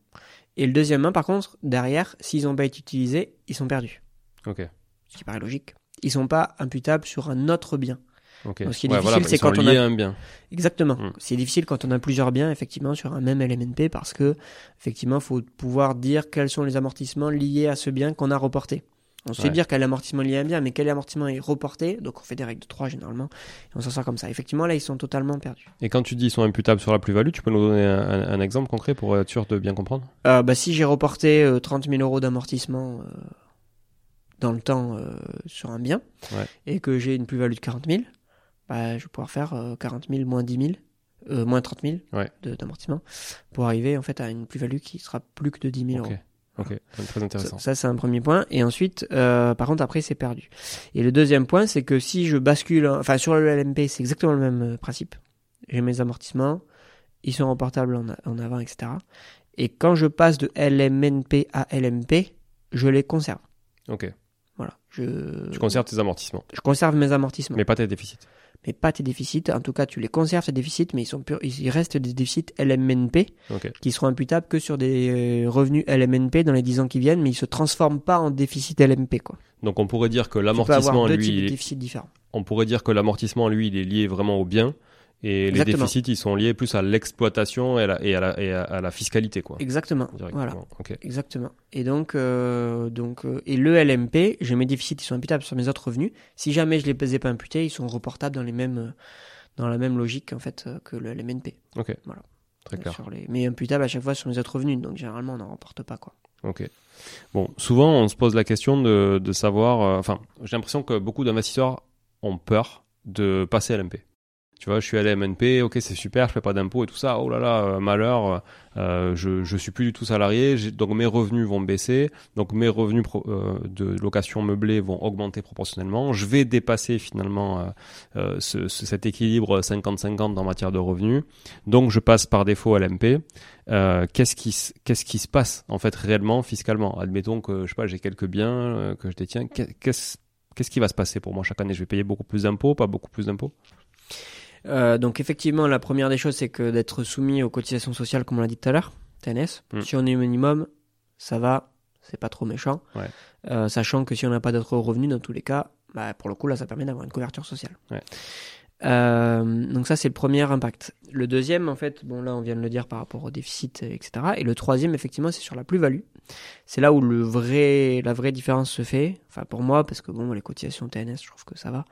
Et le deuxième main, par contre, derrière, s'ils n'ont pas été utilisés, ils sont perdus. Ok. Ce qui paraît logique. Ils ne sont pas imputables sur un autre bien. Okay. Donc, ce qui est ouais, difficile, voilà, c'est quand on a un bien. Exactement. Mmh. C'est difficile quand on a plusieurs biens effectivement sur un même L M N P parce que effectivement, faut pouvoir dire quels sont les amortissements liés à ce bien qu'on a reporté. On sait ouais. dire quel amortissement lié à un bien, mais quel amortissement est reporté. Donc on fait des règles de trois généralement et on s'en sort comme ça. Effectivement, là, ils sont totalement perdus. Et quand tu dis qu'ils sont imputables sur la plus-value, tu peux nous donner un, un, un exemple concret pour être sûr de bien comprendre ? euh, bah, Si j'ai reporté euh, trente mille euros d'amortissement euh, dans le temps euh, sur un bien ouais. et que j'ai une plus-value de quarante mille, bah, je vais pouvoir faire euh, quarante mille moins dix mille, euh, moins trente mille ouais. de, d'amortissement pour arriver en fait, à une plus-value qui sera plus que de dix mille okay. euros. Ok, très intéressant. Ça, ça, c'est un premier point. Et ensuite, euh, par contre, après, c'est perdu. Et le deuxième point, c'est que si je bascule, enfin, sur le L M P, c'est exactement le même euh, principe. J'ai mes amortissements, ils sont reportables en, en avant, et cetera. Et quand je passe de L M N P à L M P, je les conserve. Ok. Voilà. Je... Tu conserves tes amortissements. Je conserve mes amortissements. Mais pas tes déficits. Mais pas tes déficits. En tout cas, tu les conserves, tes déficits, mais ils sont pur... il reste des déficits L M N P okay. qui seront imputables que sur des revenus L M N P dans les dix ans qui viennent, mais ils ne se transforment pas en déficit L M P. Quoi. Donc on pourrait dire que l'amortissement, lui, il est... déficits différents. On pourrait dire que l'amortissement, lui, il est lié vraiment au bien. Et Exactement. Les déficits, ils sont liés plus à l'exploitation et à la, et à la, et à, à la fiscalité, quoi. Exactement. Voilà. Okay. Exactement. Et donc, euh, donc, euh, et le L M P, j'ai mes déficits, ils sont imputables sur mes autres revenus. Si jamais je ne les ai pas imputés, ils sont reportables dans les mêmes, dans la même logique en fait que le L M N P. Ok. Voilà. Très clair. Sur les, mais imputables à chaque fois sur mes autres revenus, donc généralement on n'en remporte pas, quoi. Ok. Bon, souvent on se pose la question de, de savoir. Euh, enfin, j'ai l'impression que beaucoup d'investisseurs ont peur de passer L M P. Tu vois, je suis à L M N P, ok, c'est super, je fais pas d'impôts et tout ça. Oh là là, euh, malheur, euh, je je suis plus du tout salarié, j'ai, donc mes revenus vont baisser, donc mes revenus pro, euh, de location meublée vont augmenter proportionnellement. Je vais dépasser finalement euh, euh, ce, ce, cet équilibre cinquante cinquante en matière de revenus. Donc je passe par défaut à L M P. Euh, qu'est-ce qui qu'est-ce qui se passe en fait réellement fiscalement ? Admettons que je sais pas, j'ai quelques biens euh, que je détiens. Qu'est-ce qu'est-ce qui va se passer pour moi chaque année ? Je vais payer beaucoup plus d'impôts, pas beaucoup plus d'impôts ? Euh, donc effectivement, la première des choses, c'est que d'être soumis aux cotisations sociales, comme on l'a dit tout à l'heure, T N S. Mmh. Si on est au minimum, ça va, c'est pas trop méchant. Ouais. Euh, sachant que si on n'a pas d'autres revenus, dans tous les cas, bah, pour le coup, là, ça permet d'avoir une couverture sociale. Ouais. Euh, donc ça, c'est le premier impact. Le deuxième, en fait, bon là, on vient de le dire par rapport au déficit, et cetera. Et le troisième, effectivement, c'est sur la plus-value. C'est là où le vrai, la vraie différence se fait. Enfin, pour moi, parce que bon, les cotisations T N S, je trouve que ça va,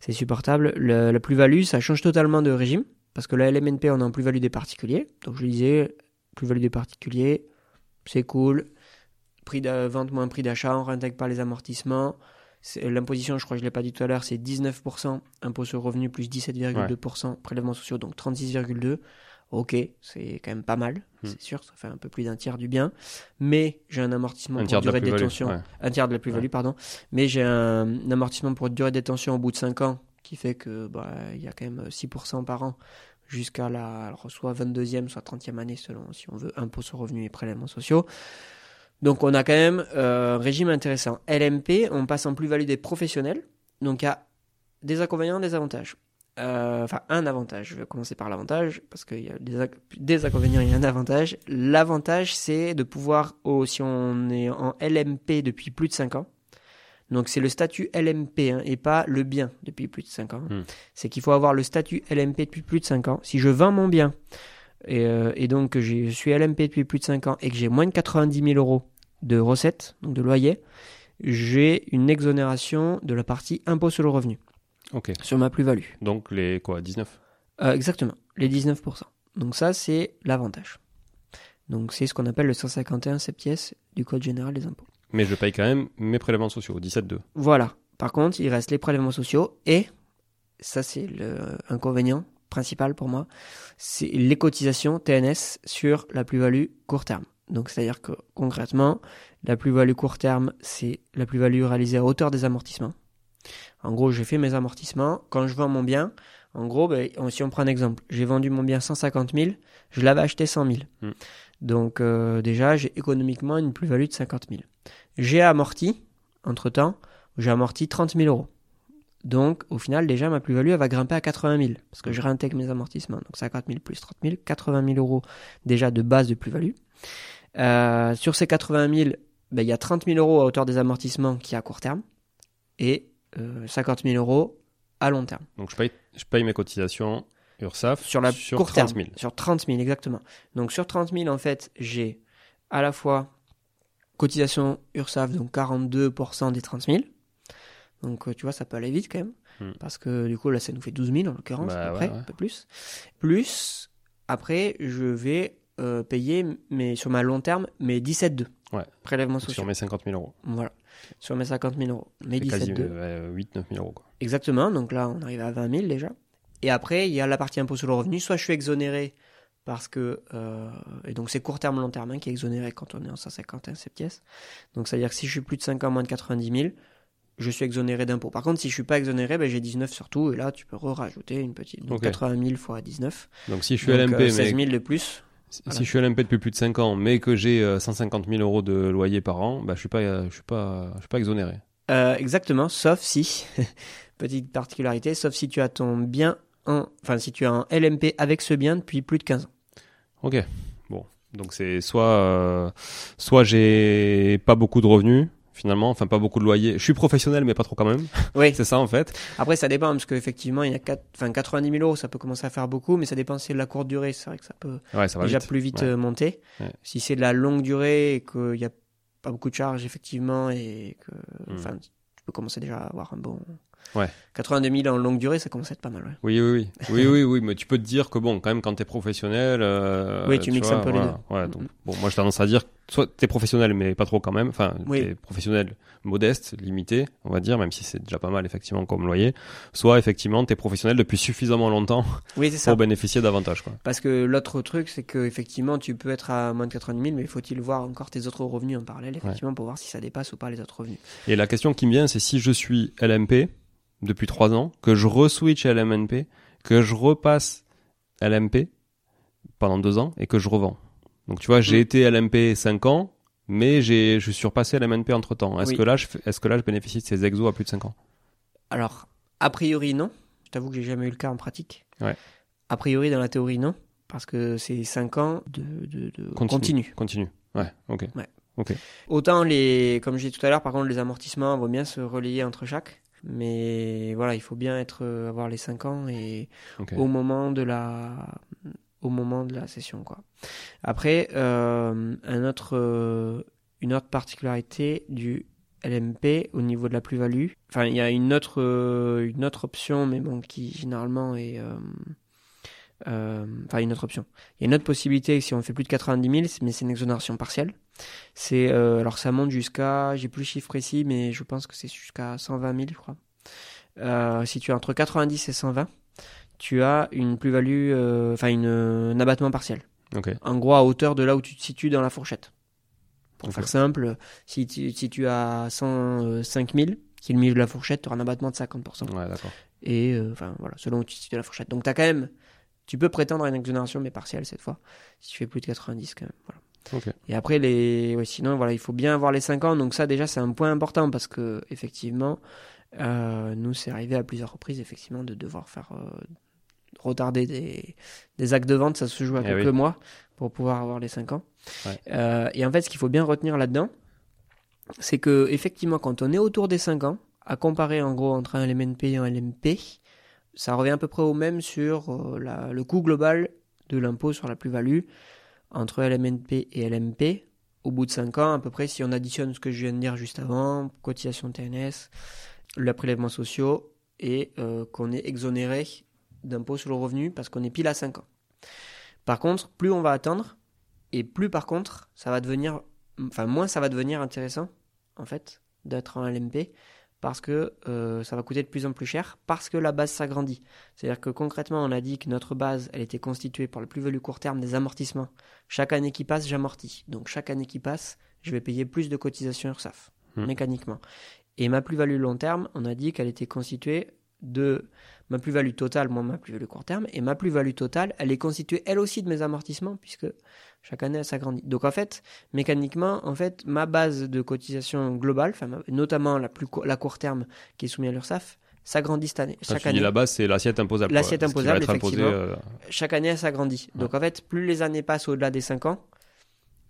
c'est supportable. Le, la plus-value, ça change totalement de régime, parce que la L M N P, on a en plus-value des particuliers. Donc je le disais, plus-value des particuliers, c'est cool. Prix de vente moins prix d'achat, on réintègre pas les amortissements. C'est, l'imposition, je crois que je ne l'ai pas dit tout à l'heure, c'est dix-neuf pour cent impôt sur revenu plus dix-sept virgule deux pour cent ouais. prélèvements sociaux, donc trente-six virgule deux pour cent. Ok, c'est quand même pas mal, mmh. c'est sûr, ça fait un peu plus d'un tiers du bien, mais j'ai un amortissement un pour durée de, de détention, ouais. un tiers de la plus-value, ouais. pardon, mais j'ai un, un amortissement pour durée de détention au bout de cinq ans, qui fait que bah, y a quand même six pour cent par an, jusqu'à la, alors soit vingt-deuxième, soit trentième année, selon si on veut, impôt sur revenu et prélèvements sociaux. Donc, on a quand même euh, un régime intéressant. L M P, on passe en plus-value des professionnels. Donc, il y a des inconvénients, des avantages. Euh, enfin, un avantage. Je vais commencer par l'avantage, parce qu'il y a des, des inconvénients et un avantage. L'avantage, c'est de pouvoir, oh, si on est en L M P depuis plus de cinq ans, donc c'est le statut L M P hein, et pas le bien depuis plus de cinq ans. Mmh. C'est qu'il faut avoir le statut L M P depuis plus de cinq ans. Si je vends mon bien, et, euh, et donc je suis L M P depuis plus de cinq ans, et que j'ai moins de quatre-vingt-dix mille euros, de recettes, donc de loyer, j'ai une exonération de la partie impôt sur le revenu okay. sur ma plus-value. Donc les quoi, dix-neuf euh, exactement, les dix-neuf pour cent. Donc ça, c'est l'avantage. Donc c'est ce qu'on appelle le cent cinquante et un septies du Code général des impôts. Mais je paye quand même mes prélèvements sociaux, dix-sept virgule deux. Voilà. Par contre, il reste les prélèvements sociaux et, ça c'est l'inconvénient principal pour moi, c'est les cotisations T N S sur la plus-value court terme. Donc, c'est-à-dire que, concrètement, la plus-value court terme, c'est la plus-value réalisée à hauteur des amortissements. En gros, j'ai fait mes amortissements. Quand je vends mon bien, en gros, ben, on, si on prend un exemple, j'ai vendu mon bien cent cinquante mille, je l'avais acheté cent mille. Mmh. Donc, euh, déjà, j'ai économiquement une plus-value de cinquante mille. J'ai amorti, entre-temps, j'ai amorti trente mille euros. Donc, au final, déjà, ma plus-value, elle va grimper à quatre-vingt mille, parce que je réintègre mes amortissements. Donc, cinquante mille plus trente mille, quatre-vingt mille euros déjà de base de plus-value. Euh, sur ces quatre-vingt mille, ben, il y a trente mille euros à hauteur des amortissements qui est à court terme et euh, cinquante mille euros à long terme. Donc je paye, je paye mes cotisations URSSAF sur, la sur court trente mille. Terme, sur trente mille, exactement. Donc sur trente mille, en fait, j'ai à la fois cotisation URSSAF, donc quarante-deux pour cent des trente mille. Donc tu vois, ça peut aller vite quand même. Hmm. Parce que du coup, là, ça nous fait douze mille en l'occurrence, bah, à peu ouais, près, ouais. un peu plus. Plus, après, je vais euh, payer mes, sur ma long terme mes dix-sept virgule deux ouais. prélèvements sociaux. Sur mes cinquante mille euros. Voilà. Sur mes cinquante mille euros. Mes dix-sept virgule deux. Euh, huit à neuf mille euros. Quoi. Exactement. Donc là, on arrive à vingt mille déjà. Et après, il y a la partie impôt sur le revenu. Soit je suis exonéré parce que... Euh, et donc, c'est court terme, long terme hein, qui est exonéré quand on est en cent cinquante et un septies. Donc, ça veut dire que si je suis plus de cinq ans, moins de quatre-vingt-dix mille, je suis exonéré d'impôt. Par contre, si je ne suis pas exonéré, ben, j'ai dix-neuf sur tout. Et là, tu peux rajouter une petite... Donc, okay. quatre-vingt mille fois dix-neuf. Donc, si je suis donc, L M P... Euh, seize mille mais... de plus... Si voilà. je suis L M P depuis plus de cinq ans, mais que j'ai cent cinquante mille euros de loyer par an, bah, je ne suis, suis, suis pas exonéré. Euh, exactement, sauf si, petite particularité, sauf si tu as ton bien, en, enfin si tu as un L M P avec ce bien depuis plus de quinze ans. Ok, bon, donc c'est soit, euh, soit j'ai pas beaucoup de revenus, finalement, enfin pas beaucoup de loyer. Je suis professionnel, mais pas trop quand même. Oui. C'est ça en fait. Après, ça dépend, parce qu'effectivement, il y a quatre, enfin, quatre-vingt-dix mille euros, ça peut commencer à faire beaucoup, mais ça dépend si c'est de la courte durée. C'est vrai que ça peut ouais, ça déjà vite. plus vite ouais. monter. Ouais. Si c'est de la longue durée et qu'il n'y a pas beaucoup de charges, effectivement, et que mmh. tu peux commencer déjà à avoir un bon... Ouais. quatre-vingt-deux mille en longue durée, ça commence à être pas mal. Ouais. Oui, oui, oui. oui, oui, oui. Mais tu peux te dire que bon, quand même, quand t'es professionnel. Euh, oui, tu, tu mixes vois, un peu voilà. les deux. Ouais, donc, mm-hmm. bon, moi, j'ai tendance à dire soit t'es professionnel, mais pas trop quand même. Enfin, oui. t'es professionnel modeste, limité, on va dire, même si c'est déjà pas mal, effectivement, comme loyer. Soit, effectivement, t'es professionnel depuis suffisamment longtemps oui, c'est ça. pour bénéficier davantage. Quoi. Parce que l'autre truc, c'est que, effectivement, tu peux être à moins de quatre-vingt-dix mille, mais faut-il voir encore tes autres revenus en parallèle, effectivement, ouais. pour voir si ça dépasse ou pas les autres revenus. Et la question qui me vient, c'est si je suis L M P. Depuis trois ans, que je re-switch à L M N P, que je repasse à L M P pendant deux ans et que je revends. Donc tu vois, j'ai mmh. été L M P cinq ans, mais j'ai, je suis surpassé à L M N P entre temps. Est-ce, oui. que là, je, est-ce que là, je bénéficie de ces exos à plus de cinq ans ? Alors, a priori, non. Je t'avoue que j'ai jamais eu le cas en pratique. Ouais. A priori, dans la théorie, non. Parce que c'est cinq ans de, de, de continu. Continu. Continu. Ouais, ok. Ouais. okay. Autant, les, comme je disais tout à l'heure, par contre, les amortissements vont bien se relayer entre chaque. Mais voilà, il faut bien être, avoir les cinq ans et okay. au moment de la, au moment de la session, quoi. Après, euh, un autre, euh, une autre particularité du L M P au niveau de la plus-value. Enfin, il y a une autre, euh, une autre option, mais bon, qui généralement est, euh, euh, enfin, une autre option. Il y a une autre possibilité si on fait plus de quatre-vingt-dix mille, mais c'est une exonération partielle. C'est euh, alors ça monte jusqu'à, j'ai plus le chiffre précis, mais je pense que c'est jusqu'à cent vingt mille, je crois. Euh, si tu as entre quatre-vingt-dix et cent vingt, tu as une plus-value, enfin euh, un abattement partiel. Okay. En gros, à hauteur de là où tu te situes dans la fourchette. Pour okay. faire simple, si tu, si tu as cent cinq mille, qui est le milieu de la fourchette, tu auras un abattement de cinquante pour cent. Ouais, d'accord. Et enfin euh, voilà, selon où tu te situes dans la fourchette. Donc tu as quand même, tu peux prétendre à une exonération, mais partielle cette fois, si tu fais plus de quatre-vingt-dix quand même. Voilà. Okay. Et après, les... ouais, sinon, voilà, il faut bien avoir les cinq ans. Donc ça, déjà, c'est un point important parce que effectivement, euh, nous, c'est arrivé à plusieurs reprises effectivement, de devoir faire euh, retarder des... des actes de vente. Ça se joue à eh quelques oui. mois pour pouvoir avoir les cinq ans. Ouais. Euh, et en fait, ce qu'il faut bien retenir là-dedans, c'est que effectivement, quand on est autour des cinq ans, à comparer en gros entre un L M N P et un L M P, ça revient à peu près au même sur euh, la... le coût global de l'impôt sur la plus-value. Entre L M N P et L M P, au bout de cinq ans, à peu près, si on additionne ce que je viens de dire juste avant, cotisation T N S, les prélèvements sociaux, et euh, qu'on est exonéré d'impôt sur le revenu parce qu'on est pile à cinq ans. Par contre, plus on va attendre, et plus par contre, ça va devenir, enfin moins ça va devenir intéressant, en fait, d'être en L M P, parce que euh, ça va coûter de plus en plus cher, parce que la base s'agrandit. C'est-à-dire que concrètement, on a dit que notre base, elle était constituée par la plus-value court terme des amortissements. Chaque année qui passe, j'amortis. Donc chaque année qui passe, je vais payer plus de cotisations URSSAF, mmh. mécaniquement. Et ma plus-value long terme, on a dit qu'elle était constituée de ma plus-value totale, moins ma plus-value court terme, et ma plus-value totale, elle est constituée elle aussi de mes amortissements, puisque chaque année, elle s'agrandit. Donc en fait, mécaniquement, en fait, ma base de cotisation globale, notamment la, plus co- la court terme qui est soumise à l'URSSAF, s'agrandit cette année. Chaque année. La base, c'est l'assiette imposable. L'assiette imposable, effectivement. Imposé, euh... Chaque année, elle s'agrandit. Ouais. Donc en fait, plus les années passent au-delà des cinq ans,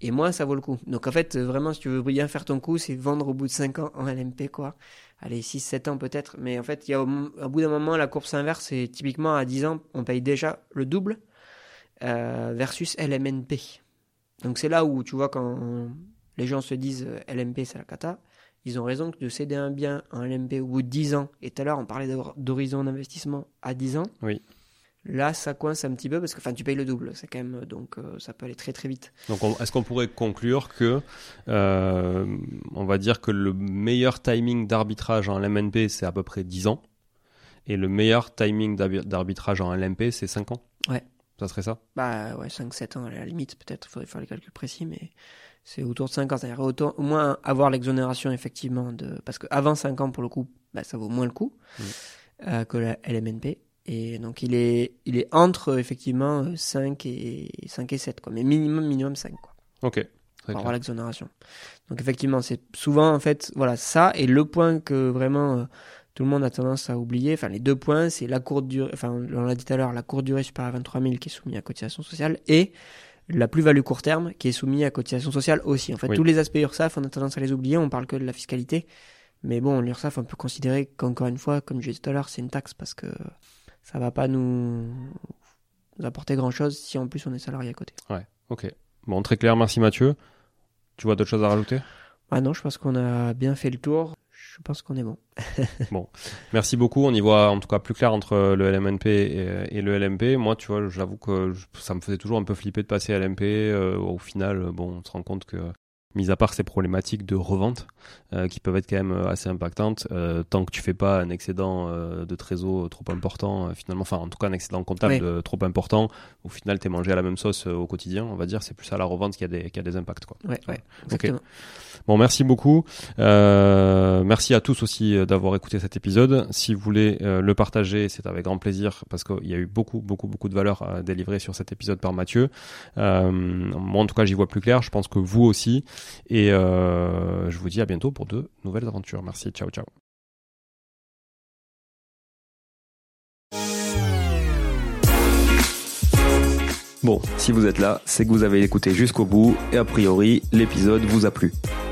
et moins ça vaut le coup. Donc en fait, vraiment, si tu veux bien faire ton coup, c'est vendre au bout de cinq ans en L M P, quoi. allez, six sept ans peut-être, mais en fait, il y a au, au bout d'un moment, la courbe s'inverse, et typiquement à dix ans, on paye déjà le double euh, versus L M N P. Donc c'est là où, tu vois, quand les gens se disent L M P, c'est la cata, ils ont raison que de céder un bien à un L M P au bout de dix ans, et tout à l'heure, on parlait d'horizon d'investissement à dix ans, oui. Là, ça coince un petit peu parce que enfin, tu payes le double, c'est quand même, donc euh, ça peut aller très très vite. Donc, on, est-ce qu'on pourrait conclure que, euh, on va dire que le meilleur timing d'arbitrage en L M N P, c'est à peu près dix ans, et le meilleur timing d'arbitrage en L M P, c'est cinq ans? Ouais. Ça serait ça? Bah ouais, cinq sept ans à la limite, peut-être, il faudrait faire les calculs précis, mais c'est autour de cinq ans, c'est-à-dire autour, au moins avoir l'exonération, effectivement, de, parce qu'avant cinq ans, pour le coup, bah, ça vaut moins le coup mmh. euh, que la L M N P. Et donc il est, il est entre effectivement cinq et sept, quoi. Mais minimum, minimum cinq, quoi. Ok. Pour avoir l'exonération. Donc effectivement, c'est souvent en fait, voilà, ça et le point que vraiment euh, tout le monde a tendance à oublier. Enfin, les deux points, c'est la courte durée, enfin, on l'a dit tout à l'heure, la courte durée supérieure à vingt-trois mille qui est soumise à cotisation sociale et la plus-value court terme qui est soumise à cotisation sociale aussi. En fait, oui. Tous les aspects URSSAF, on a tendance à les oublier, on parle que de la fiscalité. Mais bon, l'URSSAF, on peut considérer qu'encore une fois, comme je disais tout à l'heure, c'est une taxe parce que ça ne va pas nous... nous apporter grand-chose si en plus on est salarié à côté. Ouais, ok. Bon, très clair, merci Mathieu. Tu vois d'autres choses à rajouter ? Ah non, je pense qu'on a bien fait le tour. Je pense qu'on est bon. Bon, merci beaucoup. On y voit en tout cas plus clair entre le L M N P et, et le L M P. Moi, tu vois, j'avoue que je, ça me faisait toujours un peu flipper de passer à L M P. Euh, au final, bon, on se rend compte que... Mis à part ces problématiques de revente euh, qui peuvent être quand même assez impactantes, euh, tant que tu fais pas un excédent euh, de trésor trop important, euh, finalement, enfin en tout cas un excédent comptable oui. de, trop important, au final t'es mangé à la même sauce euh, au quotidien, on va dire, c'est plus à la revente qu'il y a des, qu'il y a des impacts, quoi. Ouais, ouais, exactement. Okay. Bon, merci beaucoup. Euh, merci à tous aussi d'avoir écouté cet épisode. Si vous voulez euh, le partager, c'est avec grand plaisir parce qu'il y a eu beaucoup, beaucoup, beaucoup de valeur à délivrer sur cet épisode par Mathieu. Euh, moi, en tout cas, j'y vois plus clair. Je pense que vous aussi. Et euh, je vous dis à bientôt pour de nouvelles aventures. Merci, ciao, ciao. Bon, si vous êtes là, c'est que vous avez écouté jusqu'au bout et a priori, l'épisode vous a plu.